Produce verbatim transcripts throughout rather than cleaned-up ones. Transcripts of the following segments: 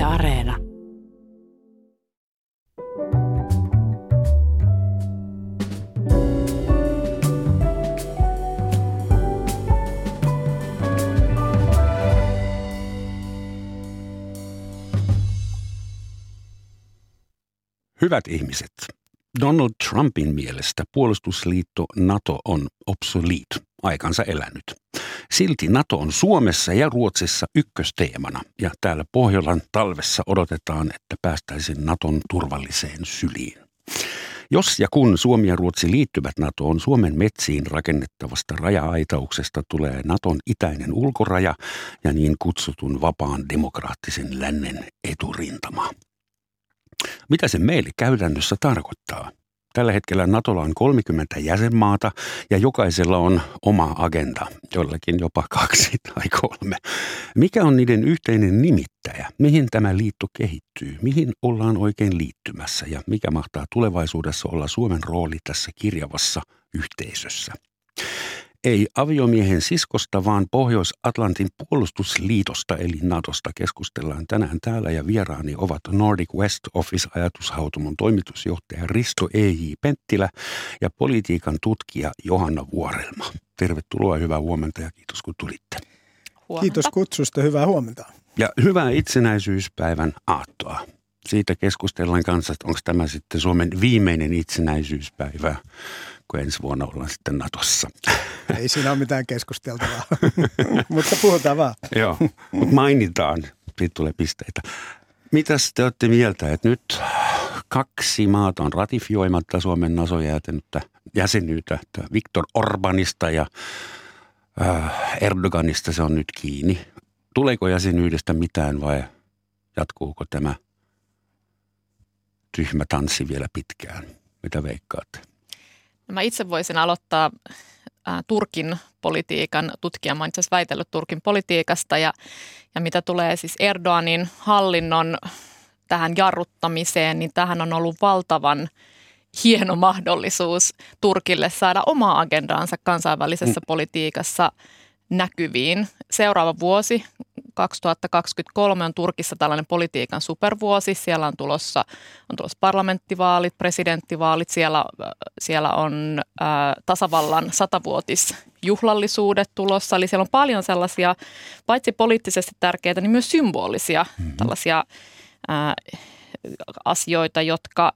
Yle Areena. Hyvät ihmiset, Donald Trumpin mielestä puolustusliitto NATO on obsolet, aikansa elänyt. Silti NATO on Suomessa ja Ruotsissa ykkösteemana, ja täällä Pohjolan talvessa odotetaan, että päästäisiin NATOn turvalliseen syliin. Jos ja kun Suomi ja Ruotsi liittyvät NATOon, Suomen metsiin rakennettavasta raja-aitauksesta tulee NATOn itäinen ulkoraja ja niin kutsutun vapaan demokraattisen lännen eturintama. Mitä se meille käytännössä tarkoittaa? Tällä hetkellä NATOlla on kolmekymmentä jäsenmaata ja jokaisella on oma agenda, jollakin jopa kaksi tai kolme. Mikä on niiden yhteinen nimittäjä? Mihin tämä liitto kehittyy? Mihin ollaan oikein liittymässä? Ja mikä mahtaa tulevaisuudessa olla Suomen rooli tässä kirjavassa yhteisössä? Ei aviomiehen siskosta, vaan Pohjois-Atlantin puolustusliitosta eli NATOsta keskustellaan tänään täällä, ja vieraani ovat Nordic West Office-ajatushautomon toimitusjohtaja Risto E J. Penttilä ja politiikan tutkija Johanna Vuorelma. Tervetuloa, hyvää huomenta ja kiitos kun tulitte. Huomenta. Kiitos kutsusta, hyvää huomenta. Ja hyvää itsenäisyyspäivän aattoa. Siitä keskustellaan kanssa, että onko tämä sitten Suomen viimeinen itsenäisyyspäivä, kun ensi vuonna ollaan sitten NATOssa. Ei siinä ole mitään keskusteltavaa, mutta puhutaan vaan. Joo, mutta mainitaan, siitä tulee pisteitä. Mitäs te olette mieltä, että nyt kaksi maata on ratifioimatta Suomen NATO-jäsenyyttä, jäsenyyttä, Viktor Orbanista ja Erdoganista se on nyt kiinni. Tuleeko jäsenyydestä mitään vai jatkuuko tämä tyhmä tanssi vielä pitkään? Mitä veikkaatte? No mä itse voisin aloittaa ää, Turkin politiikan. Tutkija on itse asiassa väitellyt Turkin politiikasta ja, ja mitä tulee siis Erdoganin hallinnon tähän jarruttamiseen, niin tähän on ollut valtavan hieno mahdollisuus Turkille saada omaa agendaansa kansainvälisessä mm. politiikassa näkyviin. Seuraava vuosi, kaksituhattakaksikymmentäkolme, on Turkissa tällainen politiikan supervuosi. Siellä on tulossa, on tulossa parlamenttivaalit, presidenttivaalit, siellä, siellä on äh, tasavallan satavuotisjuhlallisuudet tulossa. Eli siellä on paljon sellaisia, paitsi poliittisesti tärkeitä, niin myös symbolisia mm-hmm. tällaisia äh, asioita, jotka,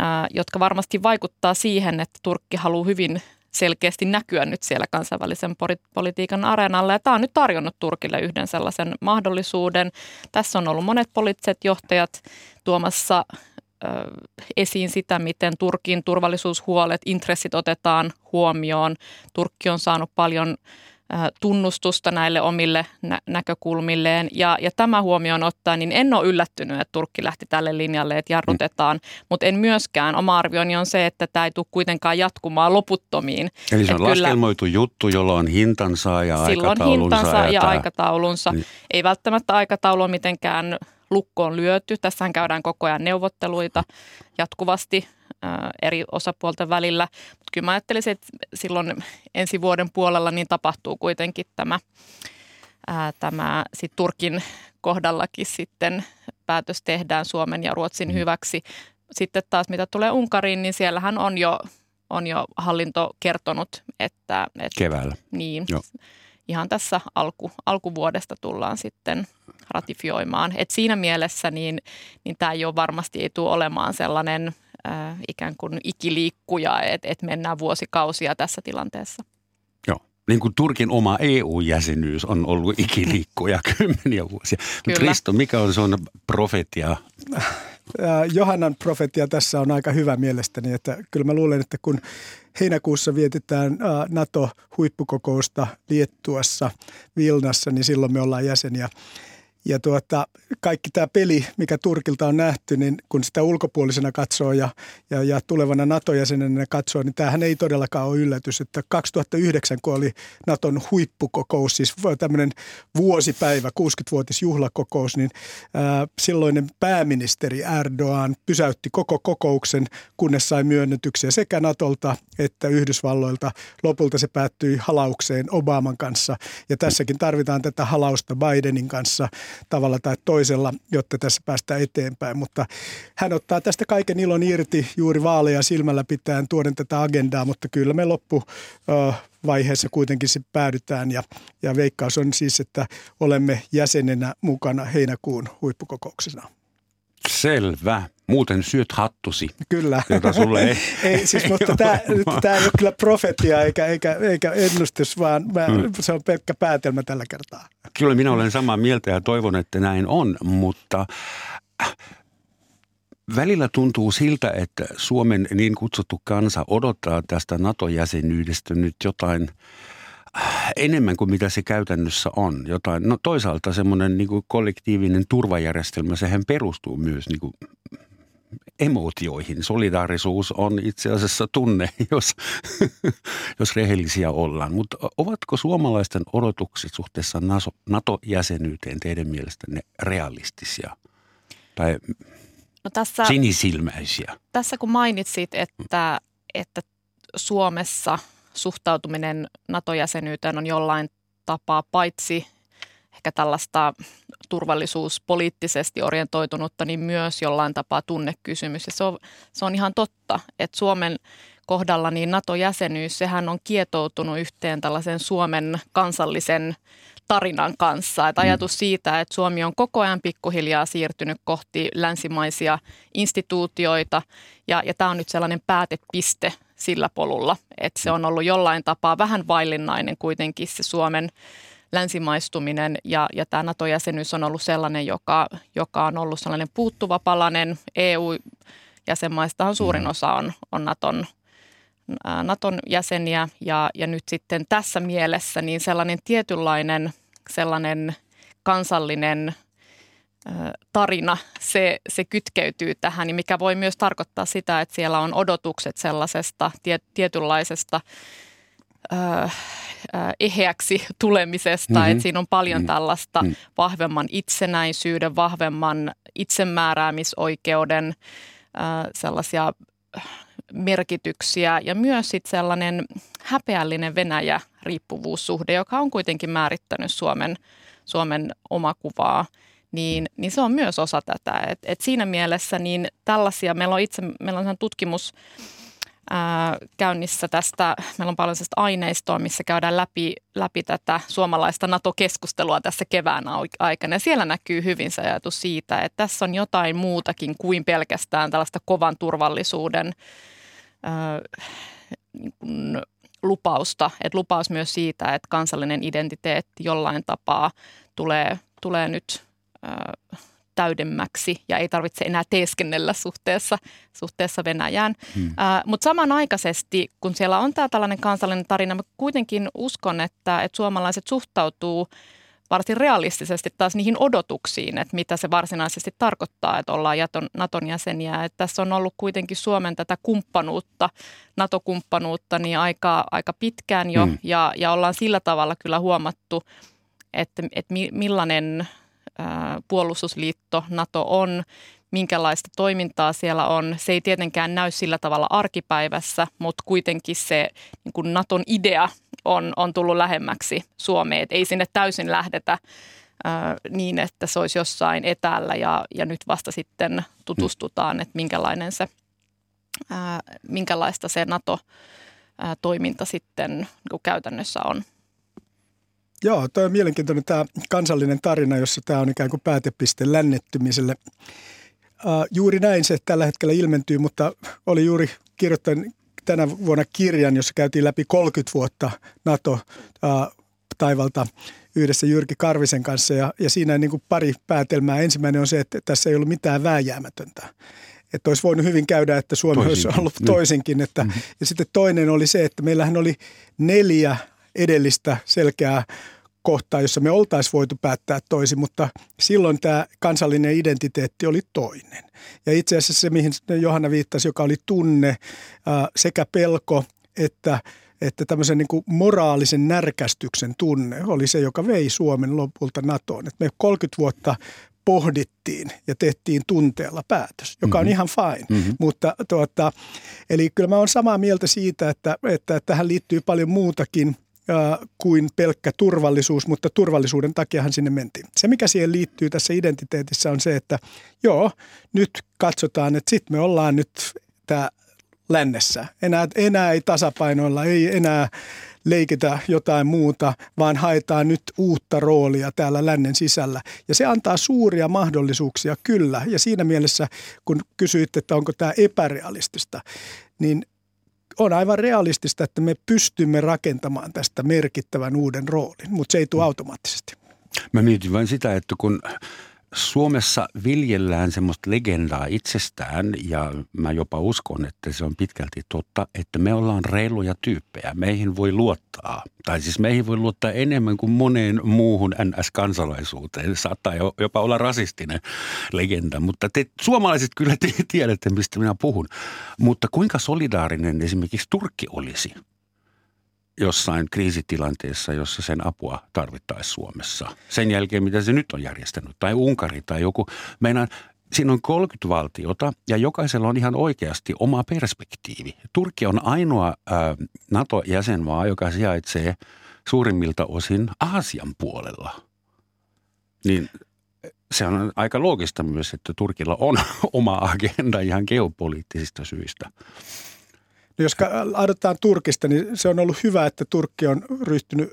äh, jotka varmasti vaikuttaa siihen, että Turkki haluaa hyvin selkeästi näkyä nyt siellä kansainvälisen politiikan areenalla, ja tämä on nyt tarjonnut Turkille yhden sellaisen mahdollisuuden. Tässä on ollut monet poliittiset johtajat tuomassa ö, esiin sitä, miten Turkin turvallisuushuolet, intressit otetaan huomioon. Turkki on saanut paljon ö, tunnustusta näille omille nä- näkökulmilleen, ja, ja tämä huomioon ottaen, niin en ole yllättynyt, että Turkki lähti tälle linjalle, että jarrutetaan, mutta en myöskään. Oma arvioni on se, että tämä ei tule kuitenkaan jatkumaan loputtomiin. Eli se on kyllä laskelmoitu juttu, jolla on hintansa ja silloin aikataulunsa. Silloin hintansa ja, ja aikataulunsa. Niin. Ei välttämättä aikataulua mitenkään lukkoon lyöty. Tässähän käydään koko ajan neuvotteluita jatkuvasti äh, eri osapuolten välillä. Mut kyllä mä ajattelisin, että silloin ensi vuoden puolella niin tapahtuu kuitenkin tämä, äh, tämä sit Turkin kohdallakin sitten päätös tehdään Suomen ja Ruotsin hyväksi. Sitten taas mitä tulee Unkariin, niin siellähän on jo, on jo hallinto kertonut, että, että keväällä. Niin, Joo. ihan tässä alku, alkuvuodesta tullaan sitten ratifioimaan. Et siinä mielessä niin, niin tämä ei ole varmasti ei tule olemaan sellainen äh, ikään kuin ikiliikkuja, että et mennään vuosikausia tässä tilanteessa. Niin kuin Turkin oma E U-jäsenyys on ollut ikiliikkuja kymmeniä vuosia. Mutta Risto, mikä on sun profetia? Johannan profetia tässä on aika hyvä mielestäni. Että kyllä mä luulen, että kun heinäkuussa vietetään NATO-huippukokousta Liettuassa, Vilnassa, niin silloin me ollaan jäseniä. Ja tuota, kaikki tämä peli, mikä Turkilta on nähty, niin kun sitä ulkopuolisena katsoo ja, ja, ja tulevana NATO-jäsenenä katsoo, niin tämähän ei todellakaan ole yllätys. Että kaksituhattayhdeksän, kun oli NATOn huippukokous, siis tämmöinen vuosipäivä, kuusikymmenvuotisjuhlakokous, niin ää, silloinen pääministeri Erdogan pysäytti koko kokouksen, kunnes sai myönnytyksiä sekä NATOlta että Yhdysvalloilta. Lopulta se päättyi halaukseen Obaman kanssa, ja tässäkin tarvitaan tätä halausta Bidenin kanssa – tavalla tai toisella, jotta tässä päästään eteenpäin. Mutta hän ottaa tästä kaiken ilon irti juuri vaaleja silmällä pitäen tuoden tätä agendaa, mutta kyllä me loppuvaiheessa kuitenkin se päädytään. Ja, ja veikkaus on siis, että olemme jäsenenä mukana heinäkuun huippukokouksena. Selvä. Muuten syöt hattusi. Kyllä. Jota sulle ei. ei siis, mutta tämä, tämä ei ole kyllä profetia eikä, eikä, eikä ennustus, vaan mä, hmm. se on pelkkä päätelmä tällä kertaa. Kyllä minä olen samaa mieltä ja toivon, että näin on, mutta välillä tuntuu siltä, että Suomen niin kutsuttu kansa odottaa tästä NATO-jäsenyydestä nyt jotain enemmän kuin mitä se käytännössä on. Jotain, no toisaalta semmoinen niin kuin kollektiivinen turvajärjestelmä, sehän perustuu myös niin kuin emootioihin. Solidaarisuus on itse asiassa tunne, jos, jos rehellisiä ollaan. Mutta ovatko suomalaisten odotukset suhteessa NATO-jäsenyyteen teidän mielestänne realistisia tai no tässä, sinisilmäisiä? Tässä kun mainitsit, että, että Suomessa suhtautuminen NATO-jäsenyyteen on jollain tapaa paitsi ehkä tällaista turvallisuuspoliittisesti orientoitunutta, niin myös jollain tapaa tunnekysymys. Ja se on, se on ihan totta, että Suomen kohdalla niin NATO-jäsenyys, sehän on kietoutunut yhteen tällaisen Suomen kansallisen tarinan kanssa. Että ajatus siitä, että Suomi on koko ajan pikkuhiljaa siirtynyt kohti länsimaisia instituutioita ja, ja tämä on nyt sellainen päätepiste sillä polulla, että se on ollut jollain tapaa vähän vaillinnainen kuitenkin se Suomen länsimaistuminen ja, ja tämä NATO-jäsenyys on ollut sellainen, joka, joka on ollut sellainen puuttuva palanen. E U-jäsenmaistahan suurin osa on, on NATOn, ä, NATOn jäseniä ja, ja nyt sitten tässä mielessä niin sellainen tietynlainen sellainen kansallinen ä, tarina, se, se kytkeytyy tähän, mikä voi myös tarkoittaa sitä, että siellä on odotukset sellaisesta tie, tietynlaisesta eheäksi tulemisesta, mm-hmm. että siinä on paljon tällaista mm-hmm. vahvemman itsenäisyyden, vahvemman itsemääräämisoikeuden sellaisia merkityksiä ja myös sitten sellainen häpeällinen Venäjä-riippuvuussuhde, joka on kuitenkin määrittänyt Suomen, Suomen omakuvaa, niin, niin se on myös osa tätä. Et, et siinä mielessä niin tällaisia, meillä on itse, meillä on tutkimus, käynnissä tästä, meillä on paljon sellaista aineistoa, missä käydään läpi, läpi tätä suomalaista NATO-keskustelua tässä kevään aikana. Ja siellä näkyy hyvin se ajatus siitä, että tässä on jotain muutakin kuin pelkästään tällaista kovan turvallisuuden äh, lupausta. Et lupaus myös siitä, että kansallinen identiteetti jollain tapaa tulee, tulee nyt äh, täydemmäksi ja ei tarvitse enää teeskennellä suhteessa, suhteessa Venäjään. Hmm. Äh, mutta samanaikaisesti, kun siellä on tämä tällainen kansallinen tarina, mä kuitenkin uskon, että, että suomalaiset suhtautuu varsin realistisesti taas niihin odotuksiin, että mitä se varsinaisesti tarkoittaa, että ollaan NATOn jäseniä. Että tässä on ollut kuitenkin Suomen tätä kumppanuutta, NATO-kumppanuutta niin aika, aika pitkään jo hmm. ja, ja ollaan sillä tavalla kyllä huomattu, että, että mi, millainen puolustusliitto NATO on, minkälaista toimintaa siellä on. Se ei tietenkään näy sillä tavalla arkipäivässä, mutta kuitenkin se niin kuin NATOn idea on, on tullut lähemmäksi Suomeen. Et ei sinne täysin lähdetä äh, niin, että se olisi jossain etäällä ja, ja nyt vasta sitten tutustutaan, että minkälainen se, äh, minkälaista se NATO-toiminta sitten niin kuin käytännössä on. Joo, toi on mielenkiintoinen tämä kansallinen tarina, jossa tämä on ikään kuin päätepiste lännettymiselle. Äh, juuri näin se tällä hetkellä ilmentyy, mutta oli juuri kirjoittanut tänä vuonna kirjan, jossa käytiin läpi kolmekymmentä vuotta NATO-taivalta äh, yhdessä Jyrki Karvisen kanssa. Ja, ja siinä niin kuin pari päätelmää. Ensimmäinen on se, että tässä ei ollut mitään vääjäämätöntä. Että olisi voinut hyvin käydä, että Suomi toisinkin. Olisi ollut toisinkin. Että, mm-hmm. Ja sitten toinen oli se, että meillähän oli neljä edellistä selkeää kohtaa, jossa me oltaisiin voitu päättää toisin, mutta silloin tämä kansallinen identiteetti oli toinen. Ja itse asiassa se, mihin Johanna viittasi, joka oli tunne, sekä pelko että, että tämmöisen niin kuin moraalisen närkästyksen tunne oli se, joka vei Suomen lopulta NATOon. Et me kolmekymmentä vuotta pohdittiin ja tehtiin tunteella päätös, joka on mm-hmm. ihan fine. Mm-hmm. Mutta tuota, eli kyllä mä oon samaa mieltä siitä, että, että tähän liittyy paljon muutakin kuin pelkkä turvallisuus, mutta turvallisuuden takiahan sinne mentiin. Se, mikä siihen liittyy tässä identiteetissä, on se, että joo, nyt katsotaan, että sitten me ollaan nyt tää lännessä. Enää, enää ei tasapainoilla, ei enää leikitä jotain muuta, vaan haetaan nyt uutta roolia täällä lännen sisällä. Ja se antaa suuria mahdollisuuksia, kyllä. Ja siinä mielessä, kun kysyitte, että onko tämä epärealistista, niin on aivan realistista, että me pystymme rakentamaan tästä merkittävän uuden roolin, mutta se ei tule automaattisesti. Mä mietin vain sitä, että kun Suomessa viljellään semmoista legendaa itsestään, ja mä jopa uskon, että se on pitkälti totta, että me ollaan reiluja tyyppejä. Meihin voi luottaa, tai siis meihin voi luottaa enemmän kuin moneen muuhun N S-kansalaisuuteen. Saattaa jopa olla rasistinen legenda, mutta te suomalaiset kyllä te tiedätte, mistä minä puhun. Mutta kuinka solidaarinen esimerkiksi Turkki olisi jossain kriisitilanteessa, jossa sen apua tarvittaisiin Suomessa. Sen jälkeen, mitä se nyt on järjestänyt, tai Unkari tai joku. Meinaan, siinä on kolmekymmentä valtiota ja jokaisella on ihan oikeasti oma perspektiivi. Turkki on ainoa ää, NATO-jäsenmaa, joka sijaitsee suurimmilta osin Aasian puolella. Niin se on aika loogista myös, että Turkilla on oma agenda ihan geopoliittisista syistä. Jos aloitetaan Turkista, niin se on ollut hyvä, että Turkki on ryhtynyt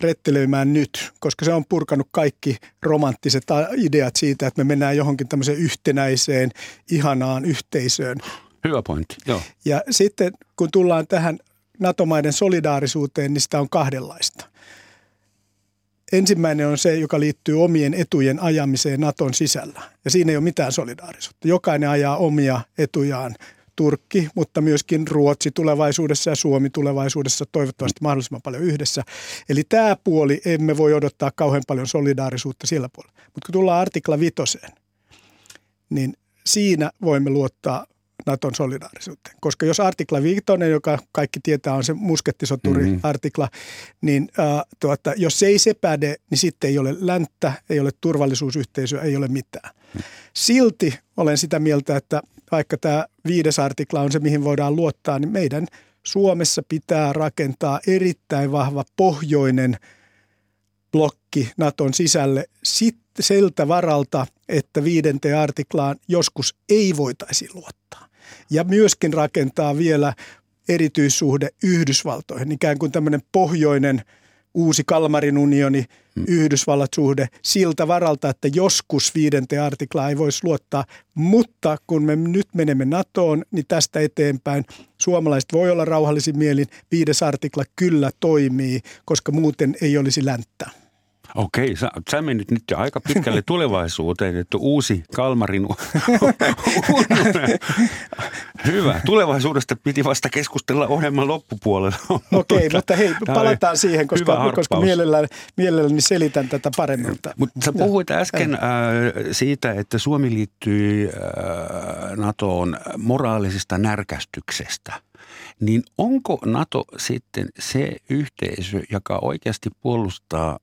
rettelöimään nyt, koska se on purkanut kaikki romanttiset ideat siitä, että me mennään johonkin tämmöiseen yhtenäiseen, ihanaan yhteisöön. Hyvä pointti, joo. Ja sitten kun tullaan tähän NATO-maiden solidaarisuuteen, niin sitä on kahdenlaista. Ensimmäinen on se, joka liittyy omien etujen ajamiseen NATOn sisällä. Ja siinä ei ole mitään solidaarisuutta. Jokainen ajaa omia etujaan. Turkki, mutta myöskin Ruotsi tulevaisuudessa ja Suomi tulevaisuudessa toivottavasti mahdollisimman paljon yhdessä. Eli tämä puoli, emme voi odottaa kauhean paljon solidaarisuutta sillä puolella. Mutta kun tullaan artikla vitoseen, niin siinä voimme luottaa NATOn solidaarisuuteen. Koska jos artikla viitonen, joka kaikki tietää on se muskettisoturi-artikla, mm-hmm. niin äh, tuota, jos se ei se päde, niin sitten ei ole länttä, ei ole turvallisuusyhteisöä, ei ole mitään. Silti olen sitä mieltä, että vaikka tämä viides artikla on se, mihin voidaan luottaa, niin meidän Suomessa pitää rakentaa erittäin vahva pohjoinen blokki NATOn sisälle sit, siltä varalta, että viidenteen artiklaan joskus ei voitaisi luottaa. Ja myöskin rakentaa vielä erityissuhde Yhdysvaltoihin, ikään kuin tämmöinen pohjoinen uusi Kalmarin unioni, Yhdysvallat-suhde siltä varalta, että joskus viidenteen artiklaa ei voisi luottaa, mutta kun me nyt menemme NATOon, niin tästä eteenpäin suomalaiset voi olla rauhallisin mielin. Viides artikla kyllä toimii, koska muuten ei olisi länttä. Okei, sä, sä menit nyt jo aika pitkälle tulevaisuuteen, että uusi Kalmarin Hyvä. Tulevaisuudesta piti vasta keskustella ohjelman loppupuolella. Okei, mutta, mutta hei, palataan siihen, koska, koska mielelläni, mielelläni selitän tätä paremmin. Mutta sä puhuit äsken äh, siitä, että Suomi liittyy äh, NATOon moraalisesta närkästyksestä. Niin onko NATO sitten se yhteisö, joka oikeasti puolustaa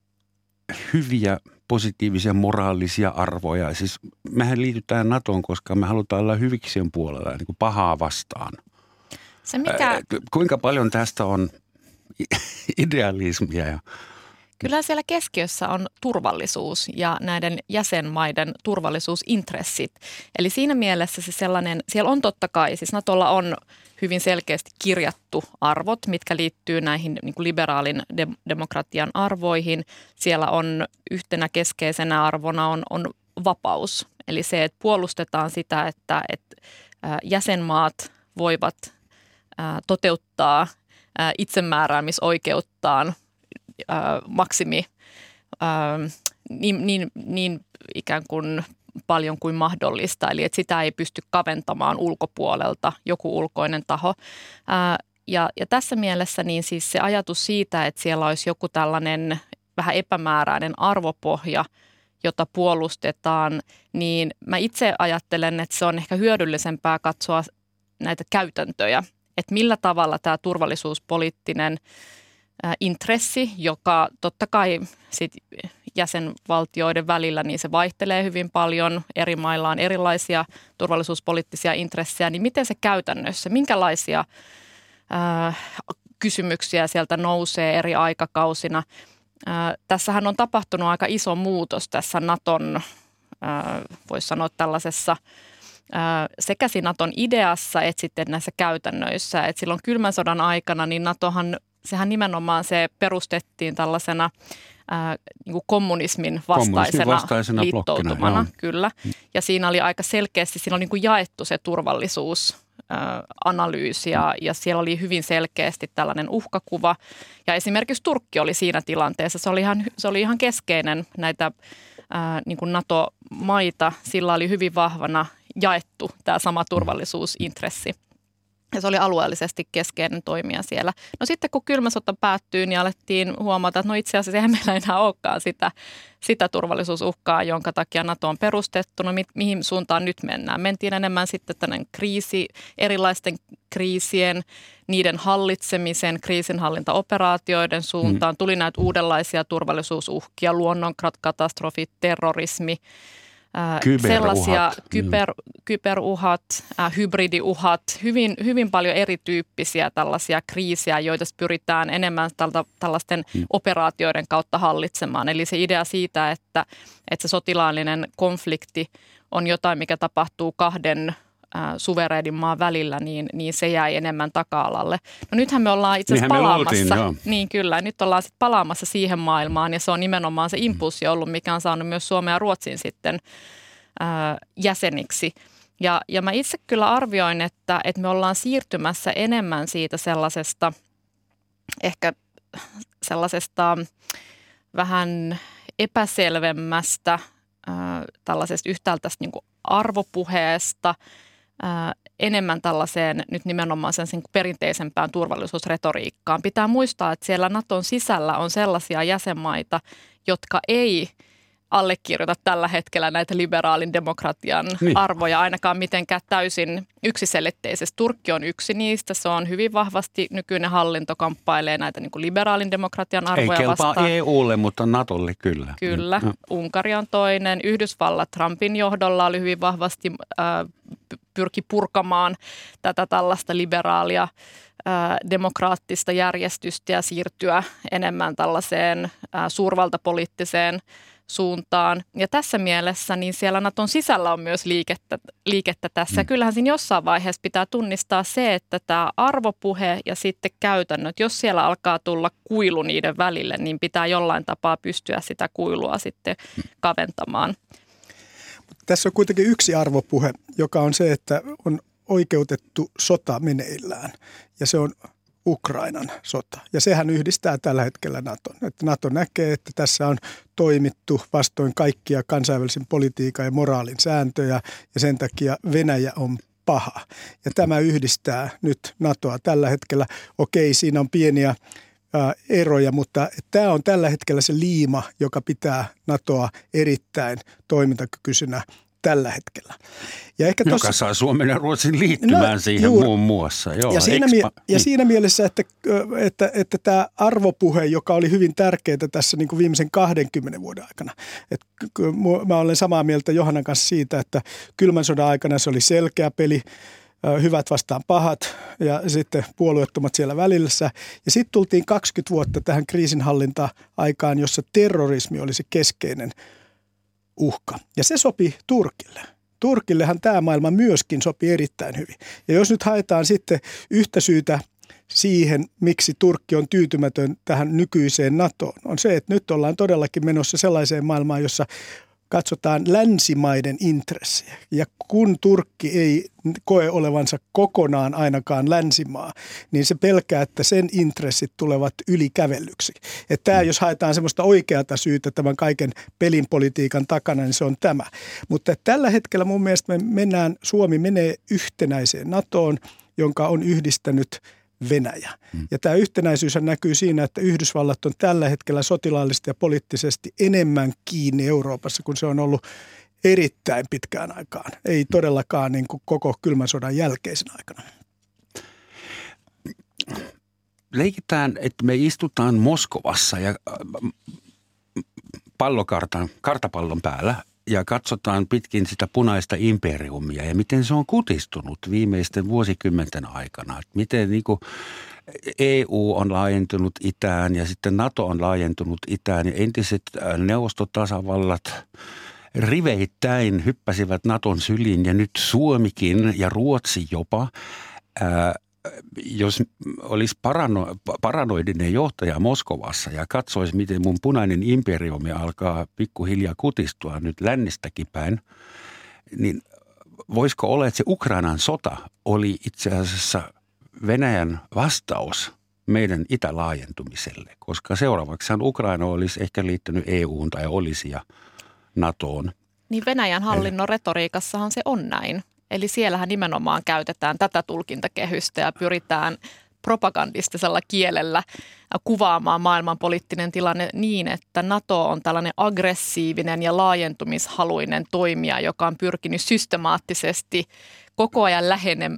hyviä, positiivisia, moraalisia arvoja? Siis mehän liitytään NATOon, koska me halutaan olla hyviksien puolella, niin kuin pahaa vastaan. Se mikä... Kuinka paljon tästä on idealismia? Ja... Kyllä siellä keskiössä on turvallisuus ja näiden jäsenmaiden turvallisuusintressit. Eli siinä mielessä se sellainen, siellä on totta kai, siis NATOlla on hyvin selkeästi kirjattu arvot, mitkä liittyy näihin niin kuin liberaalin de- demokratian arvoihin. Siellä on yhtenä keskeisenä arvona on, on vapaus. Eli se, että puolustetaan sitä, että, että jäsenmaat voivat toteuttaa itsemääräämisoikeuttaan Äh, maksimi äh, niin, niin, niin ikään kuin paljon kuin mahdollista. Eli että sitä ei pysty kaventamaan ulkopuolelta joku ulkoinen taho. Äh, ja, ja tässä mielessä niin siis se ajatus siitä, että siellä olisi joku tällainen vähän epämääräinen arvopohja, jota puolustetaan, niin mä itse ajattelen, että se on ehkä hyödyllisempää katsoa näitä käytäntöjä. Että millä tavalla tämä turvallisuuspoliittinen intressi, joka totta kai sit jäsenvaltioiden välillä, niin se vaihtelee hyvin paljon. Eri mailla on erilaisia turvallisuuspoliittisia intressejä. Niin miten se käytännössä, minkälaisia äh, kysymyksiä sieltä nousee eri aikakausina. Ää, tässähän on tapahtunut aika iso muutos tässä Naton, voisi sanoa tällaisessa ää, sekä siinä Naton ideassa että sitten näissä käytännöissä. Et silloin kylmän sodan aikana niin Natohan, sehän nimenomaan se perustettiin tällaisena Äh, niin kuin kommunismin vastaisena, kommunismin vastaisena liittoutumana. Blokkina, kyllä. Ja siinä oli aika selkeästi, siinä oli niin kuin jaettu se turvallisuusanalyysi äh, ja, mm. ja siellä oli hyvin selkeästi tällainen uhkakuva. Ja esimerkiksi Turkki oli siinä tilanteessa, se oli ihan, se oli ihan keskeinen näitä äh, niin kuin NATO-maita, sillä oli hyvin vahvana jaettu tämä sama turvallisuusintressi. Ja se oli alueellisesti keskeinen toimija siellä. No sitten kun kylmä sota päättyy, niin alettiin huomata, että no itse asiassa eihän meillä enää olekaan sitä, sitä turvallisuusuhkaa, jonka takia NATO on perustettu. No mi- mihin suuntaan nyt mennään? Mentiin enemmän sitten tänne kriisi, erilaisten kriisien, niiden hallitsemisen, kriisinhallintaoperaatioiden suuntaan. Mm. Tuli näitä uudenlaisia turvallisuusuhkia, luonnonkatastrofit, terrorismi. Kyberuhat. Sellaisia kyber, kyberuhat, äh, hybridiuhat, hyvin, hyvin paljon erityyppisiä tällaisia kriisejä, joita pyritään enemmän tältä, tällaisten hmm. operaatioiden kautta hallitsemaan. Eli se idea siitä, että, että se sotilaallinen konflikti on jotain, mikä tapahtuu kahden äh, suvereenin maan välillä, niin, niin se jäi enemmän taka-alalle. No nythän me ollaan itse asiassa palaamassa. Oltiin, niin kyllä, nyt ollaan sit palaamassa siihen maailmaan ja se on nimenomaan se impulssi ollut, mikä on saanut myös Suomea ja Ruotsin sitten ää, jäseniksi. Ja, ja mä itse kyllä arvioin, että, että me ollaan siirtymässä enemmän siitä sellaisesta, ehkä sellaisesta vähän epäselvemmästä ää, tällaisesta yhtäältä niin kuin arvopuheesta ää, enemmän tällaiseen nyt nimenomaan sen, sen perinteisempään turvallisuusretoriikkaan. Pitää muistaa, että siellä Naton sisällä on sellaisia jäsenmaita, jotka ei allekirjoita tällä hetkellä näitä liberaalin demokratian niin. arvoja ainakaan mitenkään täysin yksiselitteisesti. Turkki on yksi niistä, se on hyvin vahvasti, nykyinen hallinto kamppailee näitä niin kuin liberaalin demokratian arvoja ei vastaan. Ei kelpaa E U:lle, mutta Natolle kyllä. Kyllä, no. Unkari on toinen. Yhdysvallat Trumpin johdolla oli hyvin vahvasti äh, pyrki purkamaan tätä tällaista liberaalia demokraattista järjestystä ja siirtyä enemmän tällaiseen suurvaltapoliittiseen suuntaan. Ja tässä mielessä niin siellä Naton sisällä on myös liikettä, liikettä tässä. Ja kyllähän siinä jossain vaiheessa pitää tunnistaa se, että tämä arvopuhe ja sitten käytännöt, jos siellä alkaa tulla kuilu niiden välille, niin pitää jollain tapaa pystyä sitä kuilua sitten kaventamaan. Tässä on kuitenkin yksi arvopuhe, joka on se, että on oikeutettu sota meneillään ja se on Ukrainan sota. Ja sehän yhdistää tällä hetkellä Naton. Että Nato näkee, että tässä on toimittu vastoin kaikkia kansainvälisen politiikan ja moraalin sääntöjä ja sen takia Venäjä on paha. Ja tämä yhdistää nyt Natoa tällä hetkellä. Okei, siinä on pieniä eroja, mutta tämä on tällä hetkellä se liima, joka pitää Natoa erittäin toimintakykyisenä tällä hetkellä. Ja ehkä joka tossa... saa Suomen ja Ruotsin liittymään no, siihen juuri. Muun muassa. Joo, ja, siinä mie- ja siinä mielessä, että, että, että tämä arvopuhe, joka oli hyvin tärkeää tässä niin kuin viimeisen kaksikymmentä vuoden aikana. Että mä olen samaa mieltä Johannan kanssa siitä, että kylmän sodan aikana se oli selkeä peli. Hyvät vastaan pahat ja sitten puolueettomat siellä välissä. Ja sitten tultiin kaksikymmentä vuotta tähän kriisinhallinta-aikaan, jossa terrorismi oli se keskeinen uhka. Ja se sopi Turkille. Turkillehan tämä maailma myöskin sopi erittäin hyvin. Ja jos nyt haetaan sitten yhtä syytä siihen, miksi Turkki on tyytymätön tähän nykyiseen NATOon, on se, että nyt ollaan todellakin menossa sellaiseen maailmaan, jossa katsotaan länsimaiden intressejä. Ja kun Turkki ei koe olevansa kokonaan ainakaan länsimaa, niin se pelkää, että sen intressit tulevat ylikävellyksi. Että tämä, jos haetaan semmoista oikeata syytä tämän kaiken pelinpolitiikan takana, niin se on tämä. Mutta tällä hetkellä mun mielestä me mennään, Suomi menee yhtenäiseen NATOon, jonka on yhdistänyt Venäjä. Ja tämä yhtenäisyys näkyy siinä, että Yhdysvallat on tällä hetkellä sotilaallisesti ja poliittisesti enemmän kiinni Euroopassa, kun se on ollut erittäin pitkään aikaan. Ei todellakaan niin kuin koko kylmän sodan jälkeisen aikana. Leikitään, että me istutaan Moskovassa ja pallokartan, kartapallon päällä ja katsotaan pitkin sitä punaista imperiumia ja miten se on kutistunut viimeisten vuosikymmenten aikana. Että miten niin kuin E U on laajentunut itään ja sitten NATO on laajentunut itään ja entiset neuvostotasavallat riveittäin hyppäsivät NATOn syliin ja nyt Suomikin ja Ruotsi jopa. Ää, jos olisi parano, paranoidinen johtaja Moskovassa ja katsoisi, miten mun punainen imperiumi alkaa pikkuhiljaa kutistua nyt lännestäkin päin, niin voisiko olla, että se Ukrainan sota oli itse asiassa Venäjän vastaus meidän itälaajentumiselle, koska seuraavaksihan Ukraina olisi ehkä liittynyt E U:hun tai olisi ja NATOon. Niin Venäjän hallinnon retoriikassahan se on näin. Eli siellähän nimenomaan käytetään tätä tulkintakehystä ja pyritään propagandistisella kielellä kuvaamaan maailmanpoliittinen tilanne niin, että NATO on tällainen aggressiivinen ja laajentumishaluinen toimija, joka on pyrkinyt systemaattisesti koko ajan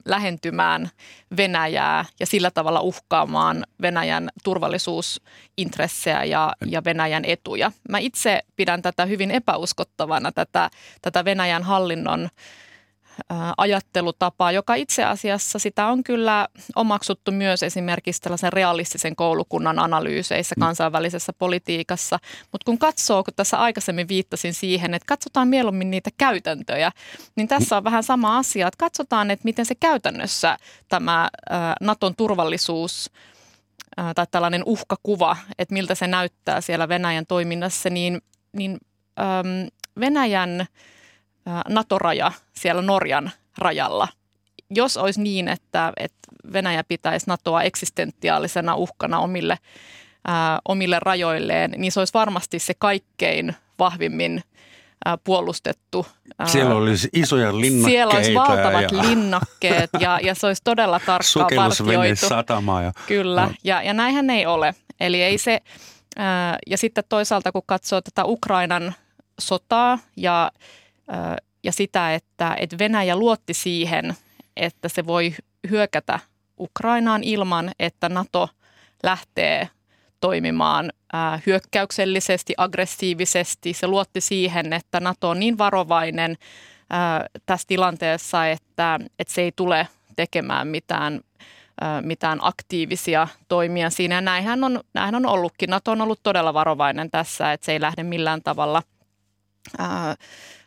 lähentymään Venäjää ja sillä tavalla uhkaamaan Venäjän turvallisuusintressejä ja, ja Venäjän etuja. Mä itse pidän tätä hyvin epäuskottavana, tätä, tätä Venäjän hallinnon ajattelutapaa, joka itse asiassa sitä on kyllä omaksuttu myös esimerkiksi tällaisen realistisen koulukunnan analyyseissä kansainvälisessä politiikassa, mutta kun katsoo, kun tässä aikaisemmin viittasin siihen, että katsotaan mieluummin niitä käytäntöjä, niin tässä on vähän sama asia, että katsotaan, että miten se käytännössä tämä NATOn turvallisuus tai tällainen uhkakuva, että miltä se näyttää siellä Venäjän toiminnassa, niin, niin Venäjän NATO-raja siellä Norjan rajalla. Jos olisi niin, että, että Venäjä pitäisi NATOa eksistentiaalisena uhkana omille, ää, omille rajoilleen, niin se olisi varmasti se kaikkein vahvimmin ää, puolustettu. Ää, siellä olisi isoja linnakkeita. Siellä olisi valtavat ja linnakkeet ja, ja se olisi todella tarkkaan vartioitu. Satamaa ja kyllä, no. ja, ja näinhän ei ole. Eli ei se, ää, ja sitten toisaalta kun katsoo tätä Ukrainan sotaa ja ja sitä, että, että Venäjä luotti siihen, että se voi hyökätä Ukrainaan ilman, että NATO lähtee toimimaan hyökkäyksellisesti, aggressiivisesti. Se luotti siihen, että NATO on niin varovainen tässä tilanteessa, että, että se ei tule tekemään mitään, mitään aktiivisia toimia siinä. Näinhän on, näinhän on ollutkin. NATO on ollut todella varovainen tässä, että se ei lähde millään tavalla Äh,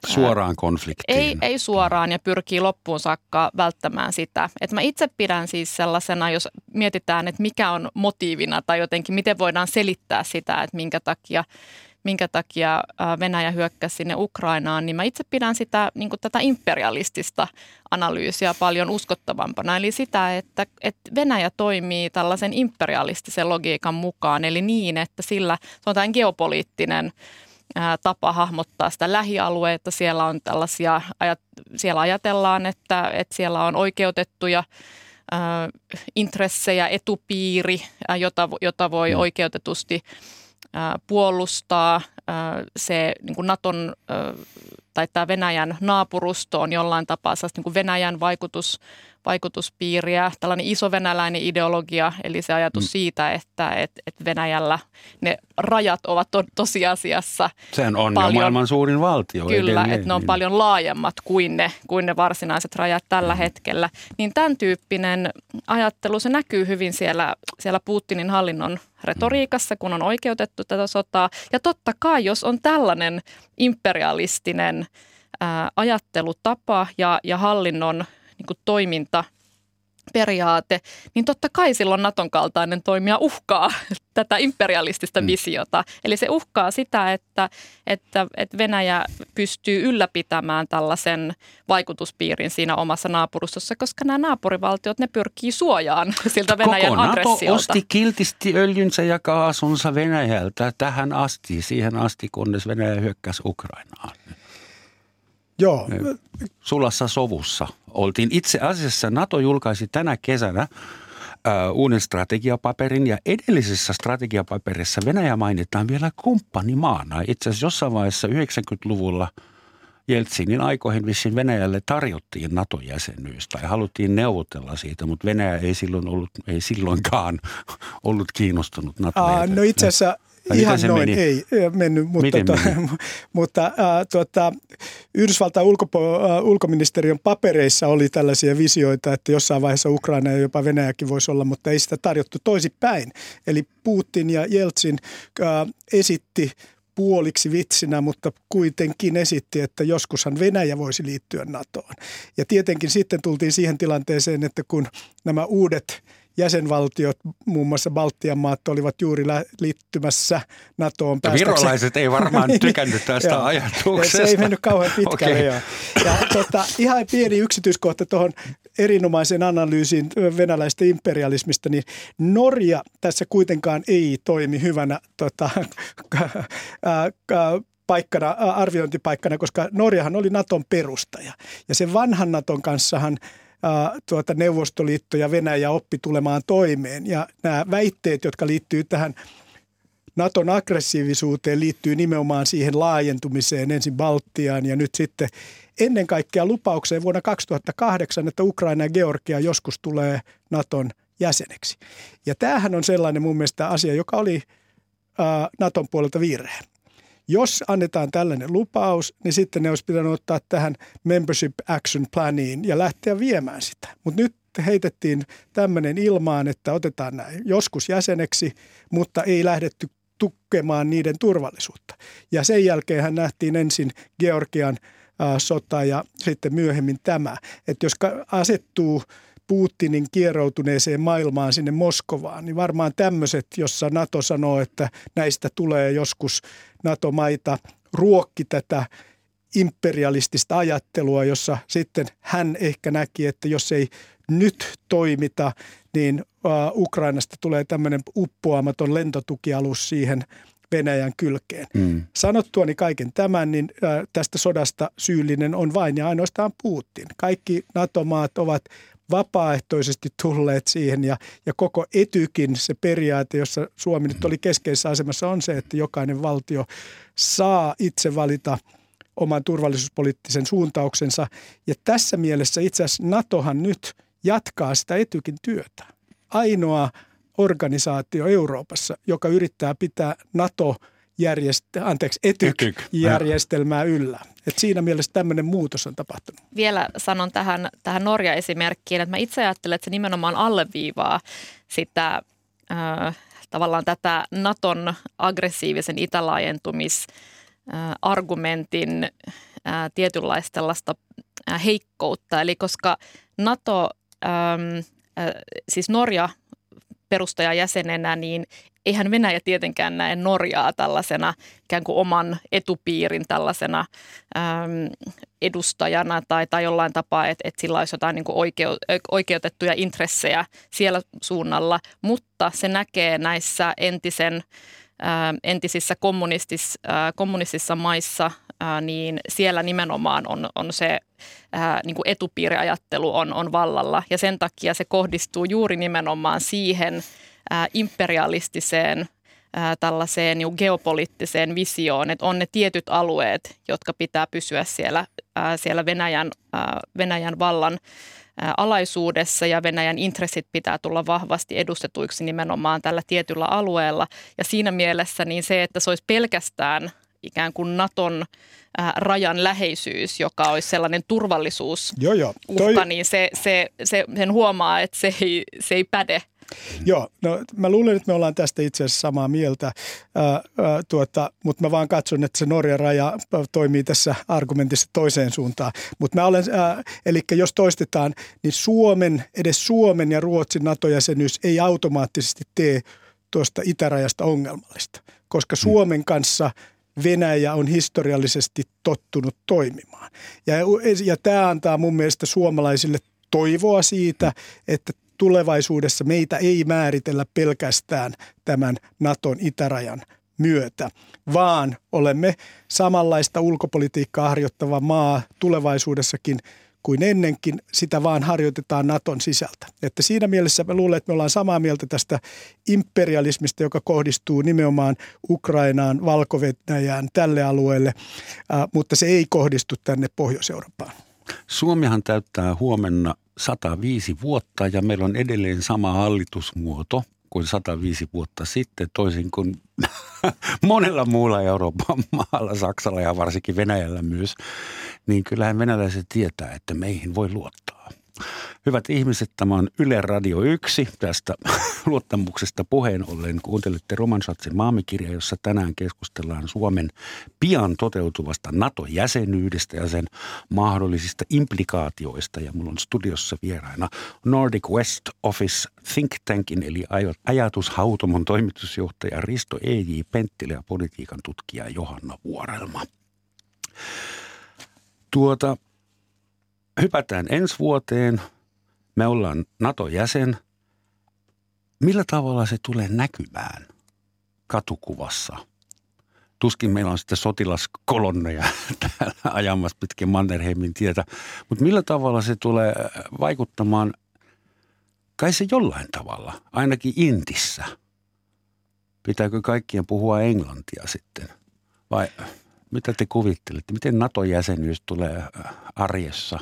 suoraan konfliktiin. Ei, ei suoraan ja pyrkii loppuun saakka välttämään sitä. Et mä itse pidän siis sellaisena, jos mietitään, että mikä on motiivina tai jotenkin miten voidaan selittää sitä, että minkä takia, minkä takia Venäjä hyökkäsi sinne Ukrainaan, niin mä itse pidän sitä, niin kuin tätä imperialistista analyysiä paljon uskottavampana. Eli sitä, että, että Venäjä toimii tällaisen imperialistisen logiikan mukaan, eli niin, että sillä se on tämän geopoliittinen tapa hahmottaa sitä lähialueita. Siellä on tällaisia, siellä ajatellaan, että, että siellä on oikeutettuja ä, intressejä, etupiiri, ä, jota, jota voi oikeutetusti ä, puolustaa. Ä, se niin kuin NATOn ä, tai tämä Venäjän naapurusto on jollain tapaa niin kuin Venäjän vaikutus, vaikutuspiiriä, tällainen iso venäläinen ideologia, eli se ajatus mm. siitä, että et, et Venäjällä ne rajat ovat to, tosiasiassa Sehän on paljon, jo maailman suurin valtio. Kyllä, edelleen, että ne on niin. paljon laajemmat kuin ne, kuin ne varsinaiset rajat tällä mm. hetkellä. Niin tämän tyyppinen ajattelu, se näkyy hyvin siellä, siellä Putinin hallinnon retoriikassa, kun on oikeutettu tätä sotaa. Ja totta kai, jos on tällainen imperialistinen ää, ajattelutapa ja, ja hallinnon niin kuin toimintaperiaate, niin totta kai silloin NATOn kaltainen toimija uhkaa tätä imperialistista visiota. Eli se uhkaa sitä, että, että, että Venäjä pystyy ylläpitämään tällaisen vaikutuspiirin siinä omassa naapurustossa, koska nämä naapurivaltiot, ne pyrkii suojaan siltä Venäjän Koko aggressiolta. Koko NATO osti kiltisti öljynsä ja kaasunsa Venäjältä tähän asti, siihen asti, kunnes Venäjä hyökkäsi Ukrainaan. Joo. Sulassa sovussa oltiin. Itse asiassa NATO julkaisi tänä kesänä ä, uuden strategiapaperin ja edellisessä strategiapaperissa Venäjä mainitaan vielä kumppanimaana. Itse asiassa jossain vaiheessa yhdeksänkymmentäluvulla Jeltsinin aikoihin vissiin Venäjälle tarjottiin NATO-jäsenyys tai haluttiin neuvotella siitä, mutta Venäjä ei, silloin ollut, ei silloinkaan ollut kiinnostunut NATO-jäsenyydestä. No itse asiassa Ihan noin, meni? ei, ei mennyt, mutta, to, mutta äh, tuota, Yhdysvaltain ulkopo, äh, ulkoministeriön papereissa oli tällaisia visioita, että jossain vaiheessa Ukraina ja jopa Venäjäkin voisi olla, mutta ei sitä tarjottu toisipäin. Eli Putin ja Jeltsin äh, esitti puoliksi vitsinä, mutta kuitenkin esitti, että joskushan Venäjä voisi liittyä NATOon. Ja tietenkin sitten tultiin siihen tilanteeseen, että kun nämä uudet jäsenvaltiot, muun muassa Baltian maat, olivat juuri liittymässä NATOon päästäkseen. Virolaiset ei varmaan tykännyt tästä ajatuksesta. Se ei mennyt kauhean pitkälle. Okay. Ja, tota, ihan pieni yksityiskohta tuohon erinomaiseen analyysiin venäläistä imperialismista, niin Norja tässä kuitenkaan ei toimi hyvänä tota, paikkana, arviointipaikkana, koska Norjahan oli NATOn perustaja. Ja sen vanhan NATOn kanssahan Tuota, Neuvostoliitto ja Venäjä oppi tulemaan toimeen. Ja nämä väitteet, jotka liittyy tähän NATOn aggressiivisuuteen, liittyy nimenomaan siihen laajentumiseen, ensin Baltiaan ja nyt sitten ennen kaikkea lupaukseen vuonna kaksituhattakahdeksan, että Ukraina ja Georgia joskus tulee NATOn jäseneksi. Ja tämähän on sellainen mun mielestä asia, joka oli ää, NATOn puolelta virhe. Jos annetaan tällainen lupaus, niin sitten ne olisi pitänyt ottaa tähän Membership Action Planiin ja lähteä viemään sitä. Mutta nyt heitettiin tämmöinen ilmaan, että otetaan näin joskus jäseneksi, mutta ei lähdetty tukemaan niiden turvallisuutta. Ja sen jälkeen hän nähtiin ensin Georgian äh, sota ja sitten myöhemmin tämä. Että jos asettuu Putinin kieroutuneeseen maailmaan sinne Moskovaan, niin varmaan tämmöiset, jossa NATO sanoo, että näistä tulee joskus NATO-maita, ruokki tätä imperialistista ajattelua, jossa sitten hän ehkä näki, että jos ei nyt toimita, niin Ukrainasta tulee tämmöinen uppoamaton lentotukialus siihen Venäjän kylkeen. Mm. Sanottuani kaiken tämän, niin tästä sodasta syyllinen on vain ja ainoastaan Putin. Kaikki NATO-maat ovat vapaaehtoisesti tulleet siihen ja, ja koko Etykin se periaate, jossa Suomi nyt oli keskeisessä asemassa, on se, että jokainen valtio saa itse valita oman turvallisuuspoliittisen suuntauksensa. Ja tässä mielessä itse asiassa NATOhan nyt jatkaa sitä Etykin työtä. Ainoa organisaatio Euroopassa, joka yrittää pitää NATO järjest- anteeksi, E T Y K-järjestelmää yllä. Et siinä mielessä tämmöinen muutos on tapahtunut. Vielä sanon tähän, tähän Norja-esimerkkiin, että mä itse ajattelen, että se nimenomaan alleviivaa sitä äh, tavallaan tätä NATOn aggressiivisen itälaajentumisargumentin äh, äh, tietynlaista tällaista äh, heikkoutta. Eli koska NATO, ähm, äh, siis Norja perustajajäsenenä, niin eihän Venäjä tietenkään näe Norjaa tällaisena ikään kuin oman etupiirin tällaisena äm, edustajana tai, tai jollain tapaa, että, että sillä olisi jotain niin kuin oikeu, oikeutettuja intressejä siellä suunnalla, mutta se näkee näissä entisen, ä, entisissä kommunistis, ä, kommunistisissa maissa, ä, niin siellä nimenomaan on, on se ä, niin kuin etupiiriajattelu on, on vallalla ja sen takia se kohdistuu juuri nimenomaan siihen imperialistiseen äh, tällaiseen niin geopoliittiseen visioon, että on ne tietyt alueet, jotka pitää pysyä siellä, äh, siellä Venäjän, äh, Venäjän vallan äh, alaisuudessa ja Venäjän intressit pitää tulla vahvasti edustetuiksi nimenomaan tällä tietyllä alueella. Ja siinä mielessä niin se, että se olisi pelkästään ikään kuin NATOn äh, rajan läheisyys, joka olisi sellainen turvallisuusuhka, joo, joo. Toi... niin se, se, se, sen huomaa, että se ei, se ei päde. Joo, no mä luulen, että me ollaan tästä itse asiassa samaa mieltä, ää, ää, tuota, mutta mä vaan katson, että se Norjan raja toimii tässä argumentissa toiseen suuntaan. Mutta mä olen, ää, eli jos toistetaan, niin Suomen, edes Suomen ja Ruotsin NATO-jäsenyys ei automaattisesti tee tuosta itärajasta ongelmallista, koska Suomen kanssa Venäjä on historiallisesti tottunut toimimaan. Ja, ja tämä antaa mun mielestä suomalaisille toivoa siitä, että tulevaisuudessa meitä ei määritellä pelkästään tämän NATOn itärajan myötä, vaan olemme samanlaista ulkopolitiikkaa harjoittava maa tulevaisuudessakin kuin ennenkin. Sitä vaan harjoitetaan NATOn sisältä. Että siinä mielessä mä luulen, että me ollaan samaa mieltä tästä imperialismista, joka kohdistuu nimenomaan Ukrainaan, Valko-Venäjään, tälle alueelle, mutta se ei kohdistu tänne Pohjois-Eurooppaan. Suomihan täyttää huomenna sataviisi vuotta ja meillä on edelleen sama hallitusmuoto. kuin sataviisi vuotta sitten, toisin kuin monella muulla Euroopan maalla, Saksalla ja varsinkin Venäjällä myös, niin kyllähän venäläiset tietää, että meihin voi luottaa. Hyvät ihmiset, tämä on Yle Radio yksi. Tästä luottamuksesta puheen ollen kuuntelette Roman Schatzin maamikirja, jossa tänään keskustellaan Suomen pian toteutuvasta NATO-jäsenyydestä ja sen mahdollisista implikaatioista. Ja mulla on studiossa vieraina Nordic West Office Think Tankin eli ajatushautomon toimitusjohtaja Risto E J. Penttilä ja politiikan tutkija Johanna Vuorelma. Tuota... Hypätään ensi vuoteen. Me ollaan NATO-jäsen. Millä tavalla se tulee näkymään katukuvassa? Tuskin meillä on sitten sotilaskolonneja täällä ajamassa pitkin Mannerheimin tietä. Mutta millä tavalla se tulee vaikuttamaan? Kai se jollain tavalla, ainakin Intissä. Pitääkö kaikkien puhua englantia sitten? Vai mitä te kuvittelette? Miten NATO-jäsenyys tulee arjessa?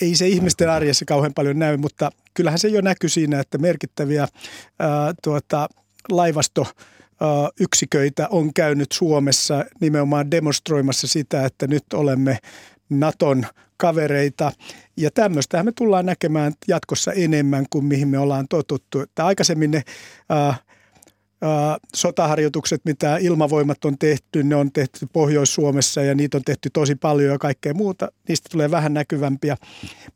Ei se ihmisten arjessa kauhean paljon näy, mutta kyllähän se jo näkyy siinä, että merkittäviä ää, tuota, laivastoyksiköitä on käynyt Suomessa nimenomaan demonstroimassa sitä, että nyt olemme Naton kavereita. Ja tämmöistähän me tullaan näkemään jatkossa enemmän kuin mihin me ollaan totuttu. Että aikaisemmin ne... Ää, sotaharjoitukset, mitä ilmavoimat on tehty, ne on tehty Pohjois-Suomessa ja niitä on tehty tosi paljon ja kaikkea muuta. Niistä tulee vähän näkyvämpiä,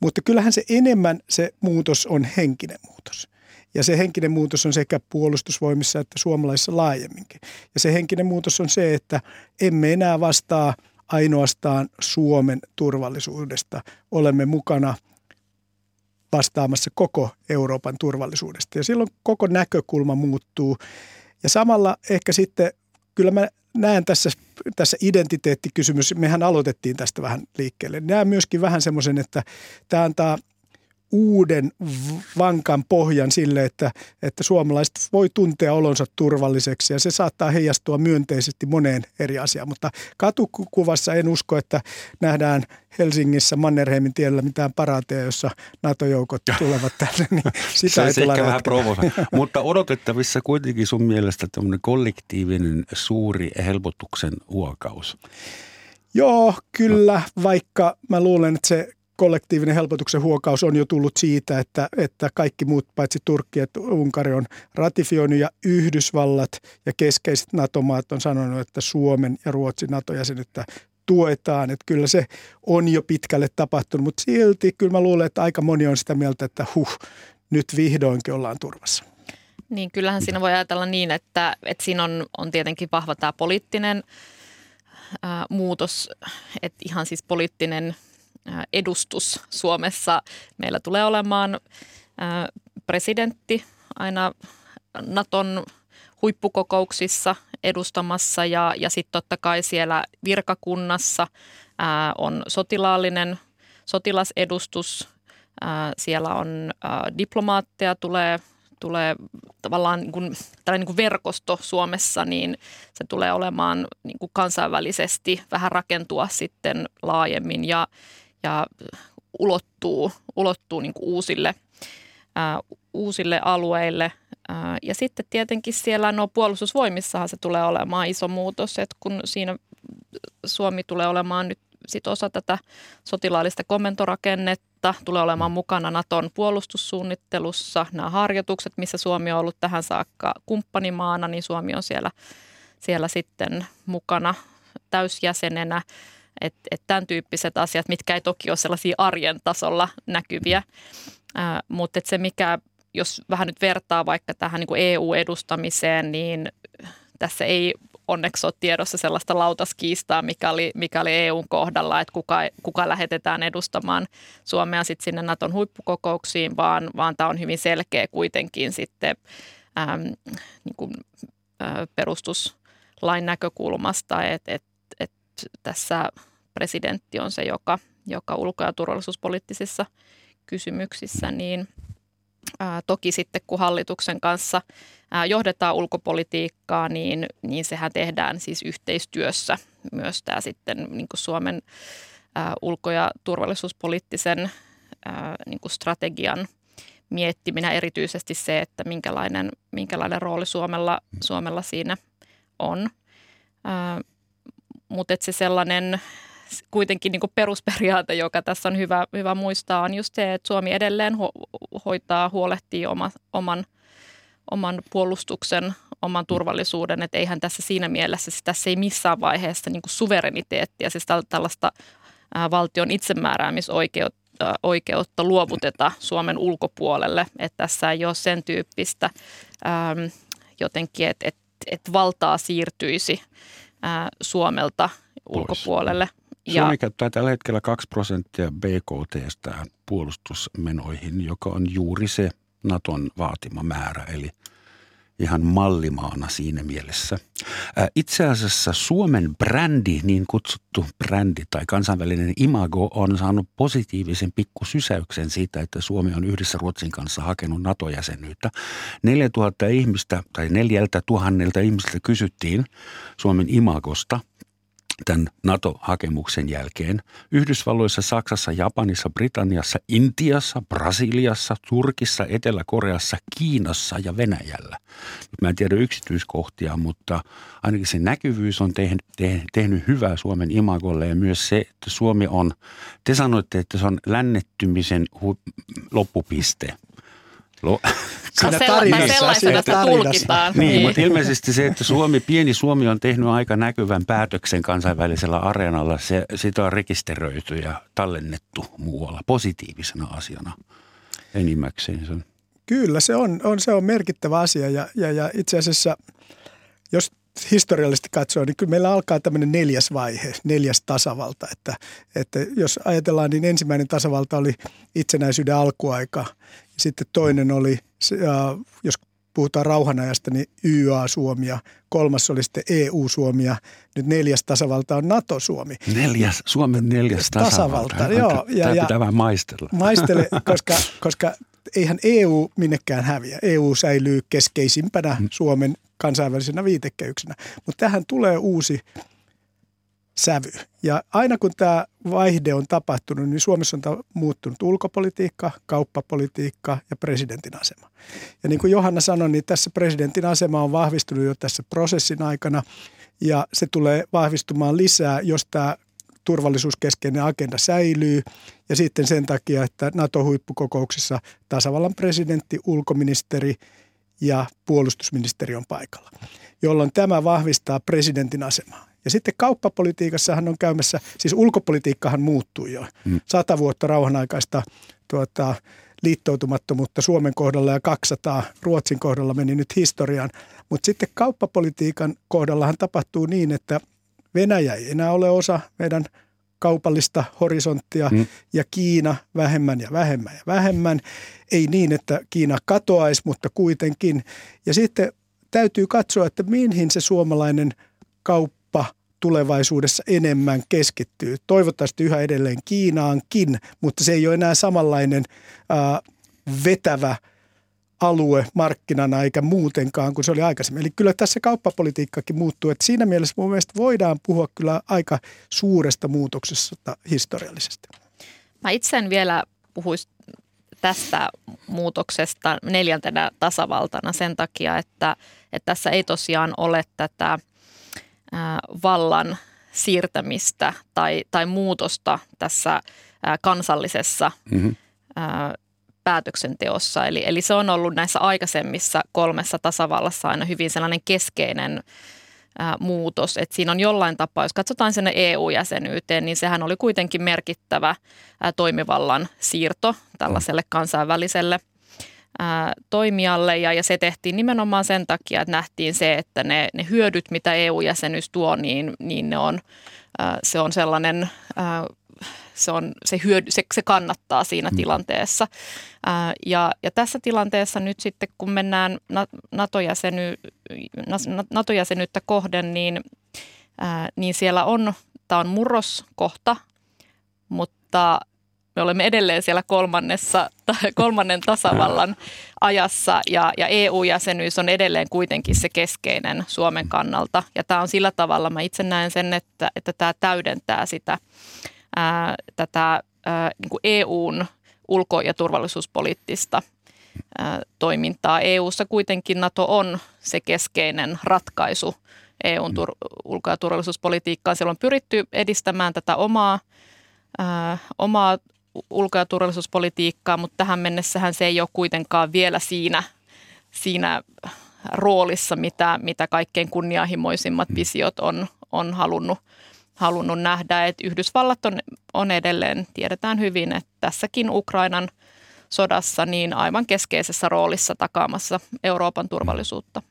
mutta kyllähän se enemmän se muutos on henkinen muutos. Ja se henkinen muutos on sekä puolustusvoimissa että suomalaisissa laajemminkin. Ja se henkinen muutos on se, että emme enää vastaa ainoastaan Suomen turvallisuudesta. Olemme mukana vastaamassa koko Euroopan turvallisuudesta. Ja silloin koko näkökulma muuttuu. Ja samalla ehkä sitten, kyllä mä näen tässä, tässä identiteettikysymys, mehän aloitettiin tästä vähän liikkeelle. Näen myöskin vähän semmoisen, että tämä antaa uuden vankan pohjan sille, että, että suomalaiset voi tuntea olonsa turvalliseksi ja se saattaa heijastua myönteisesti moneen eri asiaan. Mutta katukuvassa en usko, että nähdään Helsingissä Mannerheimin tiellä mitään paraateja, jossa NATO-joukot tulevat tänne. Niin sitä ei tule vähän provosoida. Mutta odotettavissa kuitenkin sun mielestä tämmöinen kollektiivinen suuri helpotuksen huokaus. Joo, kyllä, vaikka mä luulen, että se kollektiivinen helpotuksen huokaus on jo tullut siitä, että, että kaikki muut paitsi Turkki ja Unkari on ratifioinut ja Yhdysvallat ja keskeiset NATO-maat on sanonut, että Suomen ja Ruotsin NATO-jäsenyyttä tuetaan. Että kyllä se on jo pitkälle tapahtunut, mutta silti kyllä mä luulen, että aika moni on sitä mieltä, että huh, nyt vihdoinkin ollaan turvassa. Niin kyllähän siinä voi ajatella niin, että, että siinä on, on tietenkin vahva tämä poliittinen äh, muutos, että ihan siis poliittinen edustus Suomessa. Meillä tulee olemaan presidentti aina Naton huippukokouksissa edustamassa ja, ja sitten totta kai siellä virkakunnassa on sotilaallinen sotilasedustus. Siellä on diplomaatteja, tulee, tulee tavallaan niin kuin, tällainen niin kuin verkosto Suomessa, niin se tulee olemaan niin kuin kansainvälisesti vähän rakentua sitten laajemmin ja ja ulottuu, ulottuu niin kuin uusille, ää, uusille alueille. Ää, ja sitten tietenkin siellä no, puolustusvoimissahan se tulee olemaan iso muutos, että kun siinä Suomi tulee olemaan nyt sit osa tätä sotilaallista komentorakennetta, tulee olemaan mukana Naton puolustussuunnittelussa. Nämä harjoitukset, missä Suomi on ollut tähän saakka kumppanimaana, niin Suomi on siellä, siellä sitten mukana täysjäsenenä. Että et tämän tyyppiset asiat, mitkä ei toki ole sellaisia arjen tasolla näkyviä, ää, mutta se mikä, jos vähän nyt vertaa vaikka tähän niin kuin E U-edustamiseen, niin tässä ei onneksi ole tiedossa sellaista lautaskiistaa, mikä oli, mikä oli E U:n kohdalla, että kuka, kuka lähetetään edustamaan Suomea sitten sinne Naton huippukokouksiin, vaan, vaan tämä on hyvin selkeä kuitenkin sitten ää, niin kuin, ää, perustuslain näkökulmasta, että et, et tässä presidentti on se, joka, joka ulko- ja turvallisuuspoliittisissa kysymyksissä, niin ää, toki sitten kun hallituksen kanssa ää, johdetaan ulkopolitiikkaa, niin, niin sehän tehdään siis yhteistyössä myös tämä sitten niin kuin Suomen ää, ulko- ja turvallisuuspoliittisen ää, niin kuin strategian miettiminä erityisesti se, että minkälainen, minkälainen rooli Suomella, Suomella siinä on. Ää, mutta se sellainen kuitenkin niin kuin perusperiaate, joka tässä on hyvä, hyvä muistaa, on just se, että Suomi edelleen ho- hoitaa, huolehtii oma, oman, oman puolustuksen, oman turvallisuuden. Että eihän tässä siinä mielessä, siis tässä ei missään vaiheessa niin kuin suvereniteettia, siis tällaista ää, valtion itsemääräämisoikeutta, oikeutta luovuteta Suomen ulkopuolelle, että tässä ei ole sen tyyppistä ähm, jotenkin, että et, et valtaa siirtyisi äh, Suomelta pois ulkopuolelle. Suomi ja käyttää tällä hetkellä kaksi prosenttia B K T:stä puolustusmenoihin, joka on juuri se Naton vaatima määrä, eli ihan mallimaana siinä mielessä. Itse asiassa Suomen brändi, niin kutsuttu brändi tai kansainvälinen imago, on saanut positiivisen pikkusysäyksen siitä, että Suomi on yhdessä Ruotsin kanssa hakenut NATO-jäsenyyttä. neljätuhatta ihmistä tai neljältä tuhannelta ihmiseltä kysyttiin Suomen imagosta tämän NATO-hakemuksen jälkeen. Yhdysvalloissa, Saksassa, Japanissa, Britanniassa, Intiassa, Brasiliassa, Turkissa, Etelä-Koreassa, Kiinassa ja Venäjällä. Nyt mä en tiedä yksityiskohtia, mutta ainakin se näkyvyys on tehnyt, te, tehnyt hyvää Suomen imagolle ja myös se, että Suomi on, te sanoitte, että se on lännettymisen hu- loppupiste. Lo- Siinä tarinassa, siinä tarinassa. Niin, niin, mutta ilmeisesti se, että Suomi, pieni Suomi on tehnyt aika näkyvän päätöksen kansainvälisellä areenalla, se, sitä on rekisteröity ja tallennettu muualla positiivisena asiana enimmäkseen. Se on. Kyllä, se on, on, se on merkittävä asia ja, ja, ja itse asiassa, jos historiallisesti katsoo, niin kyllä meillä alkaa tämmöinen neljäs vaihe, neljäs tasavalta. Että, että jos ajatellaan, niin ensimmäinen tasavalta oli itsenäisyyden alkuaika. Sitten toinen oli, jos puhutaan rauhanajasta, niin Y A-Suomi ja kolmas oli sitten E U-Suomi ja nyt neljäs tasavalta on NATO-Suomi. Neljäs, Suomen neljäs tasavalta. tasavalta joo, ja, tämä pitää ja, vähän maistella. Maistele, koska, koska eihän E U minnekään häviä. E U säilyy keskeisimpänä Suomen kansainvälisenä viitekehyksenä, mutta tähän tulee uusi sävy. Ja aina kun tämä vaihde on tapahtunut, niin Suomessa on muuttunut ulkopolitiikka, kauppapolitiikka ja presidentin asema. Ja niin kuin Johanna sanoi, niin tässä presidentin asema on vahvistunut jo tässä prosessin aikana ja se tulee vahvistumaan lisää, jos tämä turvallisuuskeskeinen agenda säilyy ja sitten sen takia, että NATO-huippukokouksissa tasavallan presidentti, ulkoministeri ja puolustusministeri on paikalla, jolloin tämä vahvistaa presidentin asemaa. Ja sitten kauppapolitiikassahan on käymässä, siis ulkopolitiikkahan muuttuu jo. Sata vuotta rauhanaikaista tuota, liittoutumattomuutta Suomen kohdalla ja kaksisataa Ruotsin kohdalla meni nyt historiaan. Mutta sitten kauppapolitiikan kohdallahan tapahtuu niin, että Venäjä ei enää ole osa meidän kaupallista horisonttia mm. ja Kiina vähemmän ja vähemmän ja vähemmän. Ei niin, että Kiina katoaisi, mutta kuitenkin. Ja sitten täytyy katsoa, että mihin se suomalainen kauppa tulevaisuudessa enemmän keskittyy. Toivottavasti yhä edelleen Kiinaankin, mutta se ei ole enää samanlainen ää, vetävä alue markkinana eikä muutenkaan kuin se oli aikaisemmin. Eli kyllä tässä kauppapolitiikkakin muuttuu. Että siinä mielessä mun mielestä voidaan puhua kyllä aika suuresta muutoksesta historiallisesti. Mä itse en vielä puhuisi tästä muutoksesta neljäntenä tasavaltana sen takia, että, että tässä ei tosiaan ole tätä vallan siirtämistä tai, tai muutosta tässä kansallisessa mm-hmm. päätöksenteossa. Eli, eli se on ollut näissä aikaisemmissa kolmessa tasavallassa aina hyvin sellainen keskeinen muutos, että siinä on jollain tapaa, jos katsotaan sen E U-jäsenyyteen, niin sehän oli kuitenkin merkittävä toimivallan siirto tällaiselle kansainväliselle toimijalle ja, ja se tehtiin nimenomaan sen takia, että nähtiin se, että ne, ne hyödyt, mitä E U-jäsenyys tuo, niin, niin ne on, äh, se on sellainen, äh, se, on, se, hyödy, se, se kannattaa siinä mm. tilanteessa. Äh, ja, ja tässä tilanteessa nyt sitten, kun mennään NATO-jäseny, NATO-jäsenyyttä kohden, niin, äh, niin siellä on, tämä on murroskohta, mutta me olemme edelleen siellä kolmannessa, kolmannen tasavallan ajassa ja, ja E U-jäsenyys on edelleen kuitenkin se keskeinen Suomen kannalta. Ja tämä on sillä tavalla, mä itse näen sen, että, että tämä täydentää sitä, ää, tätä ää, niin kuin E U:n ulko- ja turvallisuuspoliittista toimintaa. E U:ssa kuitenkin NATO on se keskeinen ratkaisu E U:n tur- ulko- ja turvallisuuspolitiikkaan. Siellä on pyritty edistämään tätä omaa, äh, omaa ulko- ja turvallisuuspolitiikkaa, mutta tähän mennessähän se ei ole kuitenkaan vielä siinä, siinä roolissa, mitä, mitä kaikkein kunnianhimoisimmat visiot on, on halunnut, halunnut nähdä. Et Yhdysvallat on, on edelleen, tiedetään hyvin, että tässäkin Ukrainan sodassa niin aivan keskeisessä roolissa takaamassa Euroopan turvallisuutta.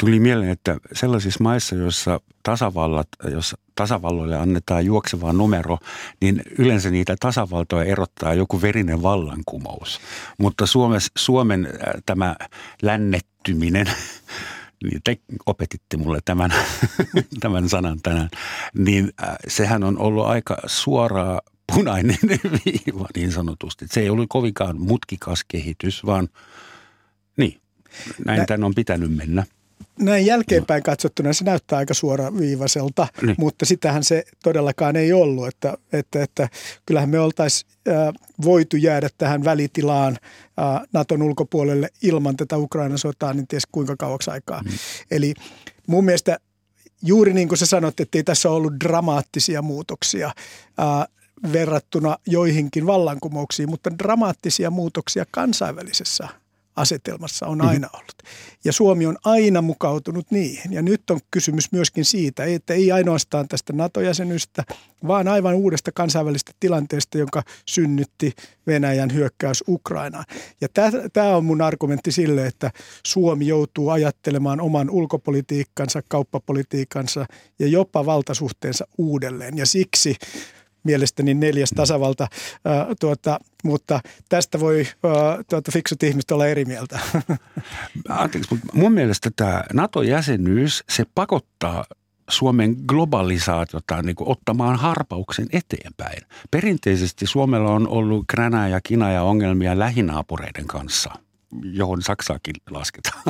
Tuli mieleen, että sellaisissa maissa, joissa tasavallat, jos tasavalloille annetaan juokseva numero, niin yleensä niitä tasavaltoja erottaa joku verinen vallankumous. Mutta Suomessa, Suomen tämä lännettyminen, niin te opetitte mulle tämän, tämän sanan tänään, niin sehän on ollut aika suoraa punainen viiva niin sanotusti. Se ei ollut kovinkaan mutkikas kehitys, vaan niin, näin tämän on pitänyt mennä. Näin jälkeenpäin katsottuna se näyttää aika suoraviivaiselta, niin. Mutta sitähän se todellakaan ei ollut, että, että, että kyllähän me oltaisiin voitu jäädä tähän välitilaan ää, Naton ulkopuolelle ilman tätä Ukrainan sotaa, niin ties kuinka kauaksi aikaa. Mm. Eli mun mielestä juuri niin kuin sä sanot, että ei tässä ollut dramaattisia muutoksia ää, verrattuna joihinkin vallankumouksiin, mutta dramaattisia muutoksia kansainvälisessä asetelmassa on aina ollut. Ja Suomi on aina mukautunut niihin. Ja nyt on kysymys myöskin siitä, että ei ainoastaan tästä NATO-jäsenystä, vaan aivan uudesta kansainvälisestä tilanteesta, jonka synnytti Venäjän hyökkäys Ukrainaan. Ja tämä on mun argumentti sille, että Suomi joutuu ajattelemaan oman ulkopolitiikkansa, kauppapolitiikkansa ja jopa valtasuhteensa uudelleen. Ja siksi mielestäni neljäs tasavalta, äh, tuota, mutta tästä voi äh, tuota, fiksut ihmiset olla eri mieltä. Anteeksi, mutta mun mielestä tämä NATO-jäsenyys, se pakottaa Suomen globalisaatiota niin kuin ottamaan harpauksen eteenpäin. Perinteisesti Suomella on ollut kränää ja kinaa ja ongelmia lähinaapureiden kanssa, johon Saksaakin lasketaan.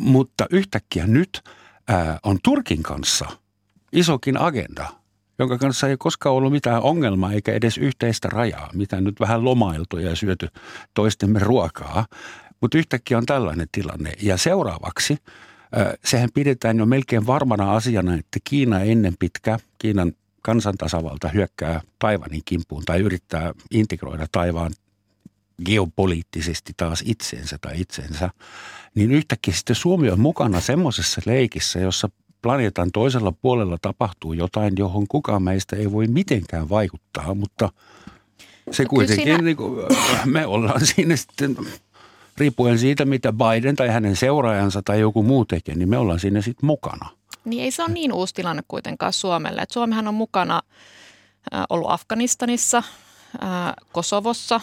Mutta yhtäkkiä nyt äh, on Turkin kanssa isokin agenda, jonka kanssa ei koskaan ollut mitään ongelmaa eikä edes yhteistä rajaa, mitä nyt vähän lomailtu ja syöty toistemme ruokaa. Mutta yhtäkkiä on tällainen tilanne. Ja seuraavaksi, sehän pidetään jo melkein varmana asiana, että Kiina ennen pitkä, Kiinan kansantasavalta hyökkää Taiwanin kimpuun tai yrittää integroida Taivaan geopoliittisesti taas itseensä tai itsensä. Niin yhtäkkiä sitten Suomi on mukana semmoisessa leikissä, jossa planeetan toisella puolella tapahtuu jotain, johon kukaan meistä ei voi mitenkään vaikuttaa, mutta se kuitenkin, siinä niin kuin, me ollaan siinä sitten, riippuen siitä, mitä Biden tai hänen seuraajansa tai joku muu tekee, niin me ollaan siinä sitten mukana. Niin ei se ole niin uusi tilanne kuitenkaan Suomelle. Et Suomihan on mukana äh, ollut Afganistanissa, äh, Kosovossa.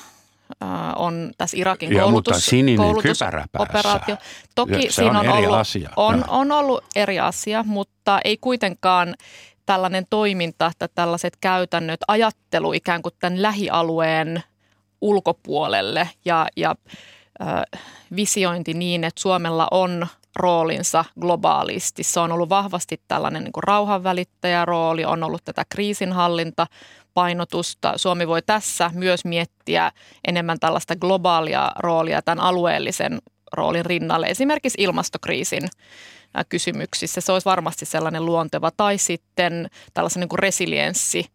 On tässä Irakin ja, koulutus, koulutusoperaatio. Toki siinä on, on, ollut, on, on ollut eri asia, mutta ei kuitenkaan tällainen toiminta tai tällaiset käytännöt, ajattelu ikään kuin tämän lähialueen ulkopuolelle ja, ja äh, visiointi niin, että Suomella on roolinsa globaalisti. Se on ollut vahvasti tällainen niin kuin rauhanvälittäjärooli, on ollut tätä kriisinhallinta. Painotusta. Suomi voi tässä myös miettiä enemmän tällaista globaalia roolia tämän alueellisen roolin rinnalle. Esimerkiksi ilmastokriisin kysymyksissä se olisi varmasti sellainen luonteva tai sitten tällaisen niin kuin resilienssi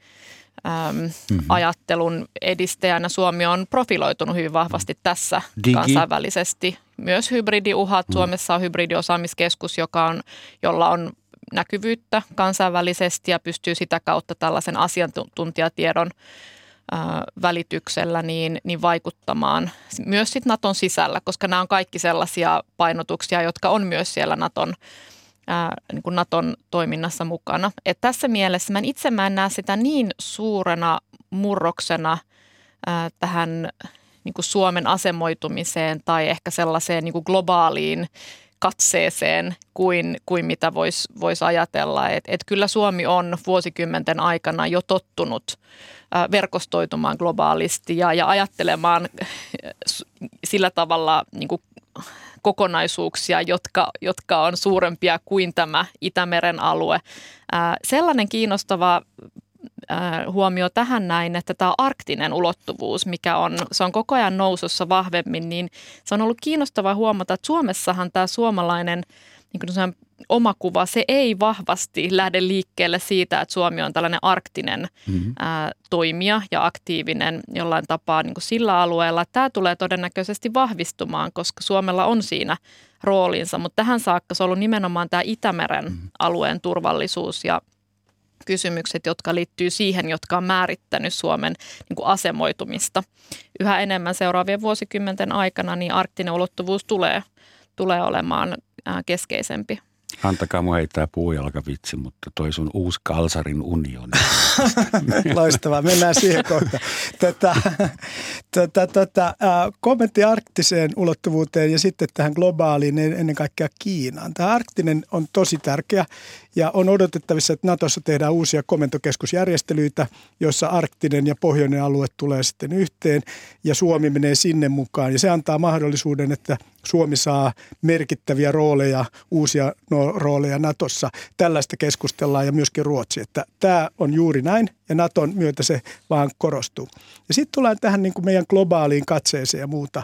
ajattelun edistäjänä Suomi on profiloitunut hyvin vahvasti tässä Digi. kansainvälisesti. Myös hybridiuhat. Suomessa on hybridiosaamiskeskus, joka on, jolla on näkyvyyttä kansainvälisesti ja pystyy sitä kautta tällaisen asiantuntijatiedon ää, välityksellä niin, niin vaikuttamaan myös sit Naton sisällä, koska nämä on kaikki sellaisia painotuksia, jotka on myös siellä Naton, ää, niin kuin Naton toiminnassa mukana. Et tässä mielessä mä itse mä en näe sitä niin suurena murroksena ää, tähän niin kuin Suomen asemoitumiseen tai ehkä sellaiseen niin kuin globaaliin katseeseen kuin, kuin mitä voisi vois ajatella. Et, et kyllä Suomi on vuosikymmenten aikana jo tottunut ä, verkostoitumaan globaalisti ja, ja ajattelemaan sillä tavalla niin kuin kokonaisuuksia, jotka, jotka on suurempia kuin tämä Itämeren alue. Ä, sellainen kiinnostava huomio tähän näin, että tämä arktinen ulottuvuus, mikä on, se on koko ajan nousussa vahvemmin, niin se on ollut kiinnostavaa huomata, että Suomessahan tämä suomalainen niin oma kuva, se ei vahvasti lähde liikkeelle siitä, että Suomi on tällainen arktinen mm-hmm. ä, toimija ja aktiivinen jollain tapaa niin kuin sillä alueella. Tämä tulee todennäköisesti vahvistumaan, koska Suomella on siinä roolinsa, mutta tähän saakka se on ollut nimenomaan tämä Itämeren mm-hmm. alueen turvallisuus ja kysymykset, jotka liittyy siihen, jotka on määrittänyt Suomen niin kuin asemoitumista. Yhä enemmän seuraavien vuosikymmenten aikana niin arktinen ulottuvuus tulee, tulee olemaan ä, keskeisempi. Antakaa mua heittää puujalkavitsi, mutta toi sun uusi kalsarin unioni. Loistavaa, mennään siihen kohtaan. Tätä, tätä, tätä, kommentti arktiseen ulottuvuuteen ja sitten tähän globaaliin, ennen kaikkea Kiinaan. Tämä arktinen on tosi tärkeä ja on odotettavissa, että Natossa tehdään uusia komentokeskusjärjestelyitä, joissa arktinen ja pohjoinen alue tulee sitten yhteen ja Suomi menee sinne mukaan. Ja se antaa mahdollisuuden, että Suomi saa merkittäviä rooleja, uusia no, rooleja Natossa. Tällaista keskustellaan ja myöskin Ruotsi, että tämä on juuri näin ja Naton myötä se vaan korostuu. Ja sitten tullaan tähän niin kuin meidän globaaliin katseeseen ja muuta.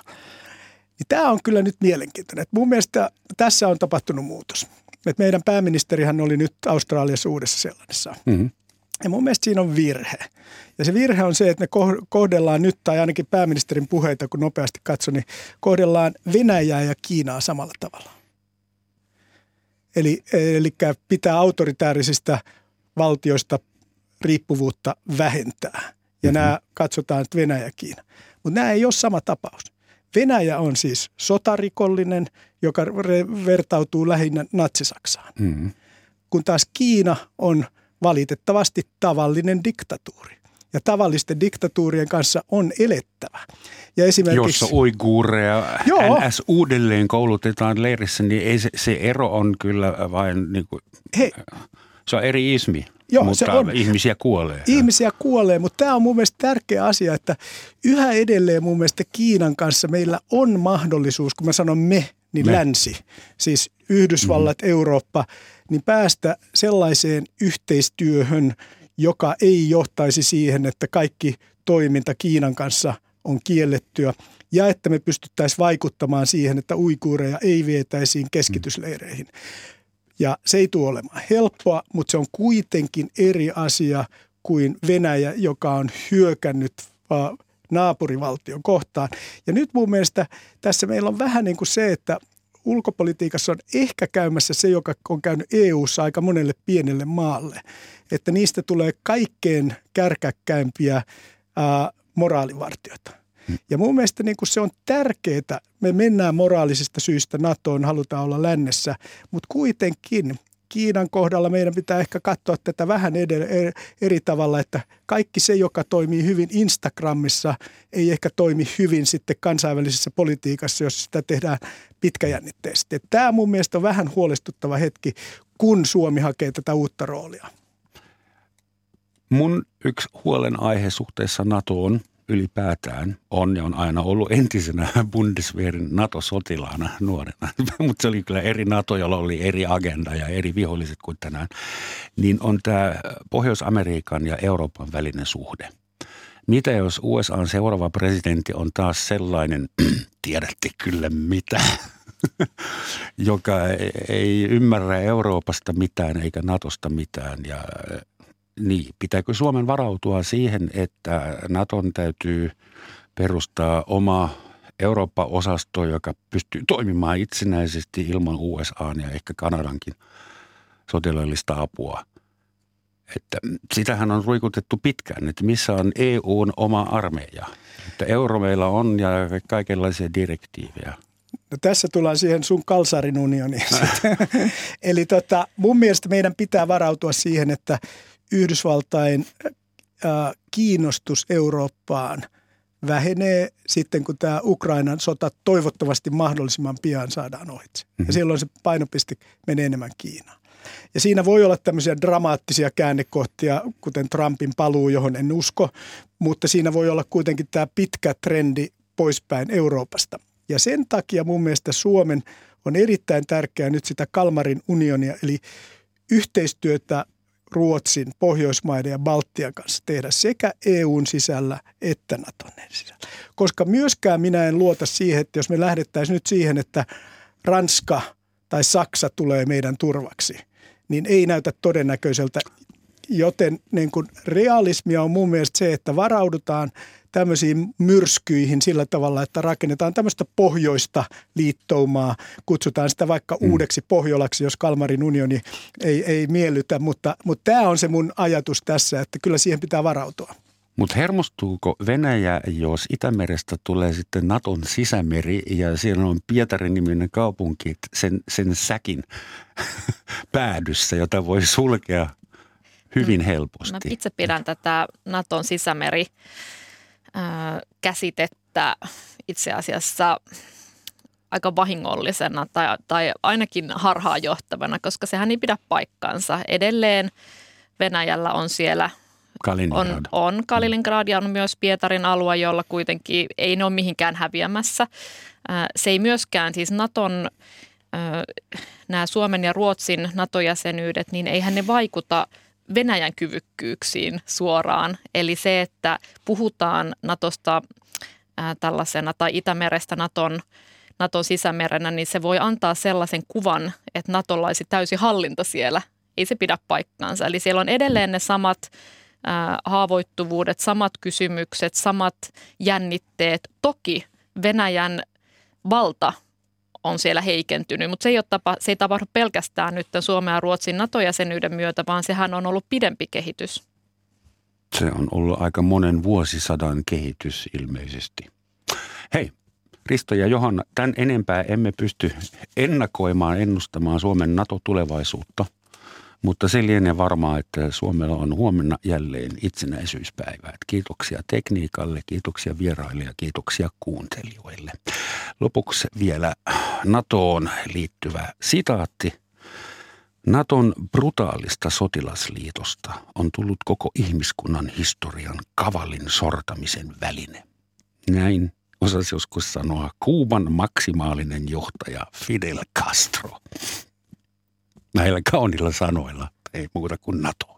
Niin tämä on kyllä nyt mielenkiintoinen. Et mun mielestä tässä on tapahtunut muutos. Et meidän pääministerihän oli nyt Australiassa Uudessa Seelannissa. Mm-hmm. Ja mun mielestä siinä on virhe. Ja se virhe on se, että me kohdellaan nyt, tai ainakin pääministerin puheita, kun nopeasti katson, niin kohdellaan Venäjää ja Kiinaa samalla tavalla. Eli, eli pitää autoritäärisistä valtioista riippuvuutta vähentää. Ja mm-hmm. nämä katsotaan nyt Venäjä ja Kiina. Mutta nämä ei ole sama tapaus. Venäjä on siis sotarikollinen, joka re- vertautuu lähinnä Natsi-Saksaan. Mm-hmm. Kun taas Kiina on valitettavasti tavallinen diktatuuri. Ja tavallisten diktatuurien kanssa on elettävä. Ja esimerkiksi, jos uiguureja N S uudelleen koulutetaan leirissä, niin ei se, se ero on kyllä vain, niin kuin, se on eri ismi, joo, mutta se on, ihmisiä kuolee. Ihmisiä kuolee, mutta tämä on mun mielestä tärkeä asia, että yhä edelleen mun mielestä Kiinan kanssa meillä on mahdollisuus, kun mä sanon me, niin me. Länsi, siis Yhdysvallat, mm-hmm. Eurooppa, niin päästä sellaiseen yhteistyöhön, joka ei johtaisi siihen, että kaikki toiminta Kiinan kanssa on kiellettyä ja että me pystyttäisiin vaikuttamaan siihen, että uiguureja ei vietäisiin keskitysleireihin. Ja se ei tule olemaan helppoa, mutta se on kuitenkin eri asia kuin Venäjä, joka on hyökännyt naapurivaltion kohtaan. Ja nyt mun mielestä tässä meillä on vähän niin kuin se, että ulkopolitiikassa on ehkä käymässä se, joka on käynyt E U:ssa aika monelle pienelle maalle, että niistä tulee kaikkein kärkäkkäimpiä ää, moraalivartioita. Ja mun mielestä niin kun se on tärkeää, me mennään moraalisista syistä NATOon, halutaan olla lännessä, mutta kuitenkin Kiinan kohdalla meidän pitää ehkä katsoa tätä vähän edellä, eri tavalla, että kaikki se, joka toimii hyvin Instagramissa, ei ehkä toimi hyvin sitten kansainvälisessä politiikassa, jos sitä tehdään pitkäjännitteisesti. Tämä mun mielestä on vähän huolestuttava hetki, kun Suomi hakee tätä uutta roolia. Mun yksi huolenaihe suhteessa NATOon ylipäätään on ja on aina ollut entisenä Bundeswehrin NATO-sotilaana nuorena, mutta se oli kyllä eri NATO, jolla oli eri agenda ja eri viholliset kuin tänään, niin on tämä Pohjois-Amerikan ja Euroopan välinen suhde. Mitä jos U S A:n seuraava presidentti on taas sellainen, tiedätte kyllä mitä, joka ei ymmärrä Euroopasta mitään eikä NATOsta mitään ja niin, pitääkö Suomen varautua siihen, että NATOn täytyy perustaa oma Eurooppa-osasto, joka pystyy toimimaan itsenäisesti ilman U S A:n ja ehkä Kanadankin sotilaallista apua? Että sitähän on ruikutettu pitkään, että missä on E U:n oma armeija, että euro meillä on ja kaikenlaisia direktiivejä. No tässä tullaan siihen sun kalsarin unioniin. Eli tota, mun mielestä meidän pitää varautua siihen, että Yhdysvaltain kiinnostus Eurooppaan vähenee sitten, kun tämä Ukrainan sota toivottavasti mahdollisimman pian saadaan ohitse. Ja silloin se painopiste menee enemmän Kiinaan. Ja siinä voi olla tämmöisiä dramaattisia käännekohtia, kuten Trumpin paluu, johon en usko, mutta siinä voi olla kuitenkin tämä pitkä trendi poispäin Euroopasta. Ja sen takia mun mielestä Suomen on erittäin tärkeää nyt sitä Kalmarin unionia, eli yhteistyötä Ruotsin, Pohjoismaiden ja Baltian kanssa tehdä sekä E U:n sisällä että Naton sisällä. Koska myöskään minä en luota siihen, että jos me lähdettäisiin nyt siihen, että Ranska tai Saksa tulee meidän turvaksi, niin ei näytä todennäköiseltä. Joten niin kuin realismia on mun mielestä se, että varaudutaan tämmöisiin myrskyihin sillä tavalla, että rakennetaan tämmöistä pohjoista liittoumaa. Kutsutaan sitä vaikka uudeksi Pohjolaksi, jos Kalmarin unioni ei, ei miellytä, mutta, mutta tämä on se mun ajatus tässä, että kyllä siihen pitää varautua. Mutta hermostuuko Venäjä, jos Itämerestä tulee sitten Naton sisämeri ja siellä on Pietari-niminen kaupunki sen, sen säkin päädyssä, jota voi sulkea hyvin helposti? Mä itse pidän tätä Naton sisämeri käsitettä itse asiassa aika vahingollisena tai, tai ainakin harhaanjohtavana, koska sehän ei pidä paikkaansa. Edelleen Venäjällä on siellä Kaliningrad. On, on Kaliningrad ja on myös Pietarin alue, jolla kuitenkin ei ne ole mihinkään häviämässä. Se ei myöskään, siis Naton, nämä Suomen ja Ruotsin NATO-jäsenyydet, niin eihän ne vaikuta Venäjän kyvykkyyksiin suoraan. Eli se, että puhutaan Natosta ää, tällaisena tai Itämerestä Naton, Naton sisämerenä, niin se voi antaa sellaisen kuvan, että Natolla olisi täysi hallinta siellä. Ei se pidä paikkaansa. Eli siellä on edelleen ne samat ää, haavoittuvuudet, samat kysymykset, samat jännitteet. Toki Venäjän valta on siellä heikentynyt, mutta se ei, tapa, se ei tapahdu pelkästään nyt Suomen ja Ruotsin NATO-jäsenyyden myötä, vaan sehän on ollut pidempi kehitys. Se on ollut aika monen vuosisadan kehitys ilmeisesti. Hei, Risto ja Johanna, tämän enempää emme pysty ennakoimaan, ennustamaan Suomen NATO-tulevaisuutta, mutta se lienee varmaa, että Suomella on huomenna jälleen itsenäisyyspäivä. Kiitoksia tekniikalle, kiitoksia vieraille ja kiitoksia kuuntelijoille. Lopuksi vielä NATOon liittyvä sitaatti. NATOn brutaalista sotilasliitosta on tullut koko ihmiskunnan historian kavalin sortamisen väline. Näin osasi joskus sanoa Kuuban maksimaalinen johtaja Fidel Castro. Näillä kaunilla sanoilla ei muuta kuin NATO.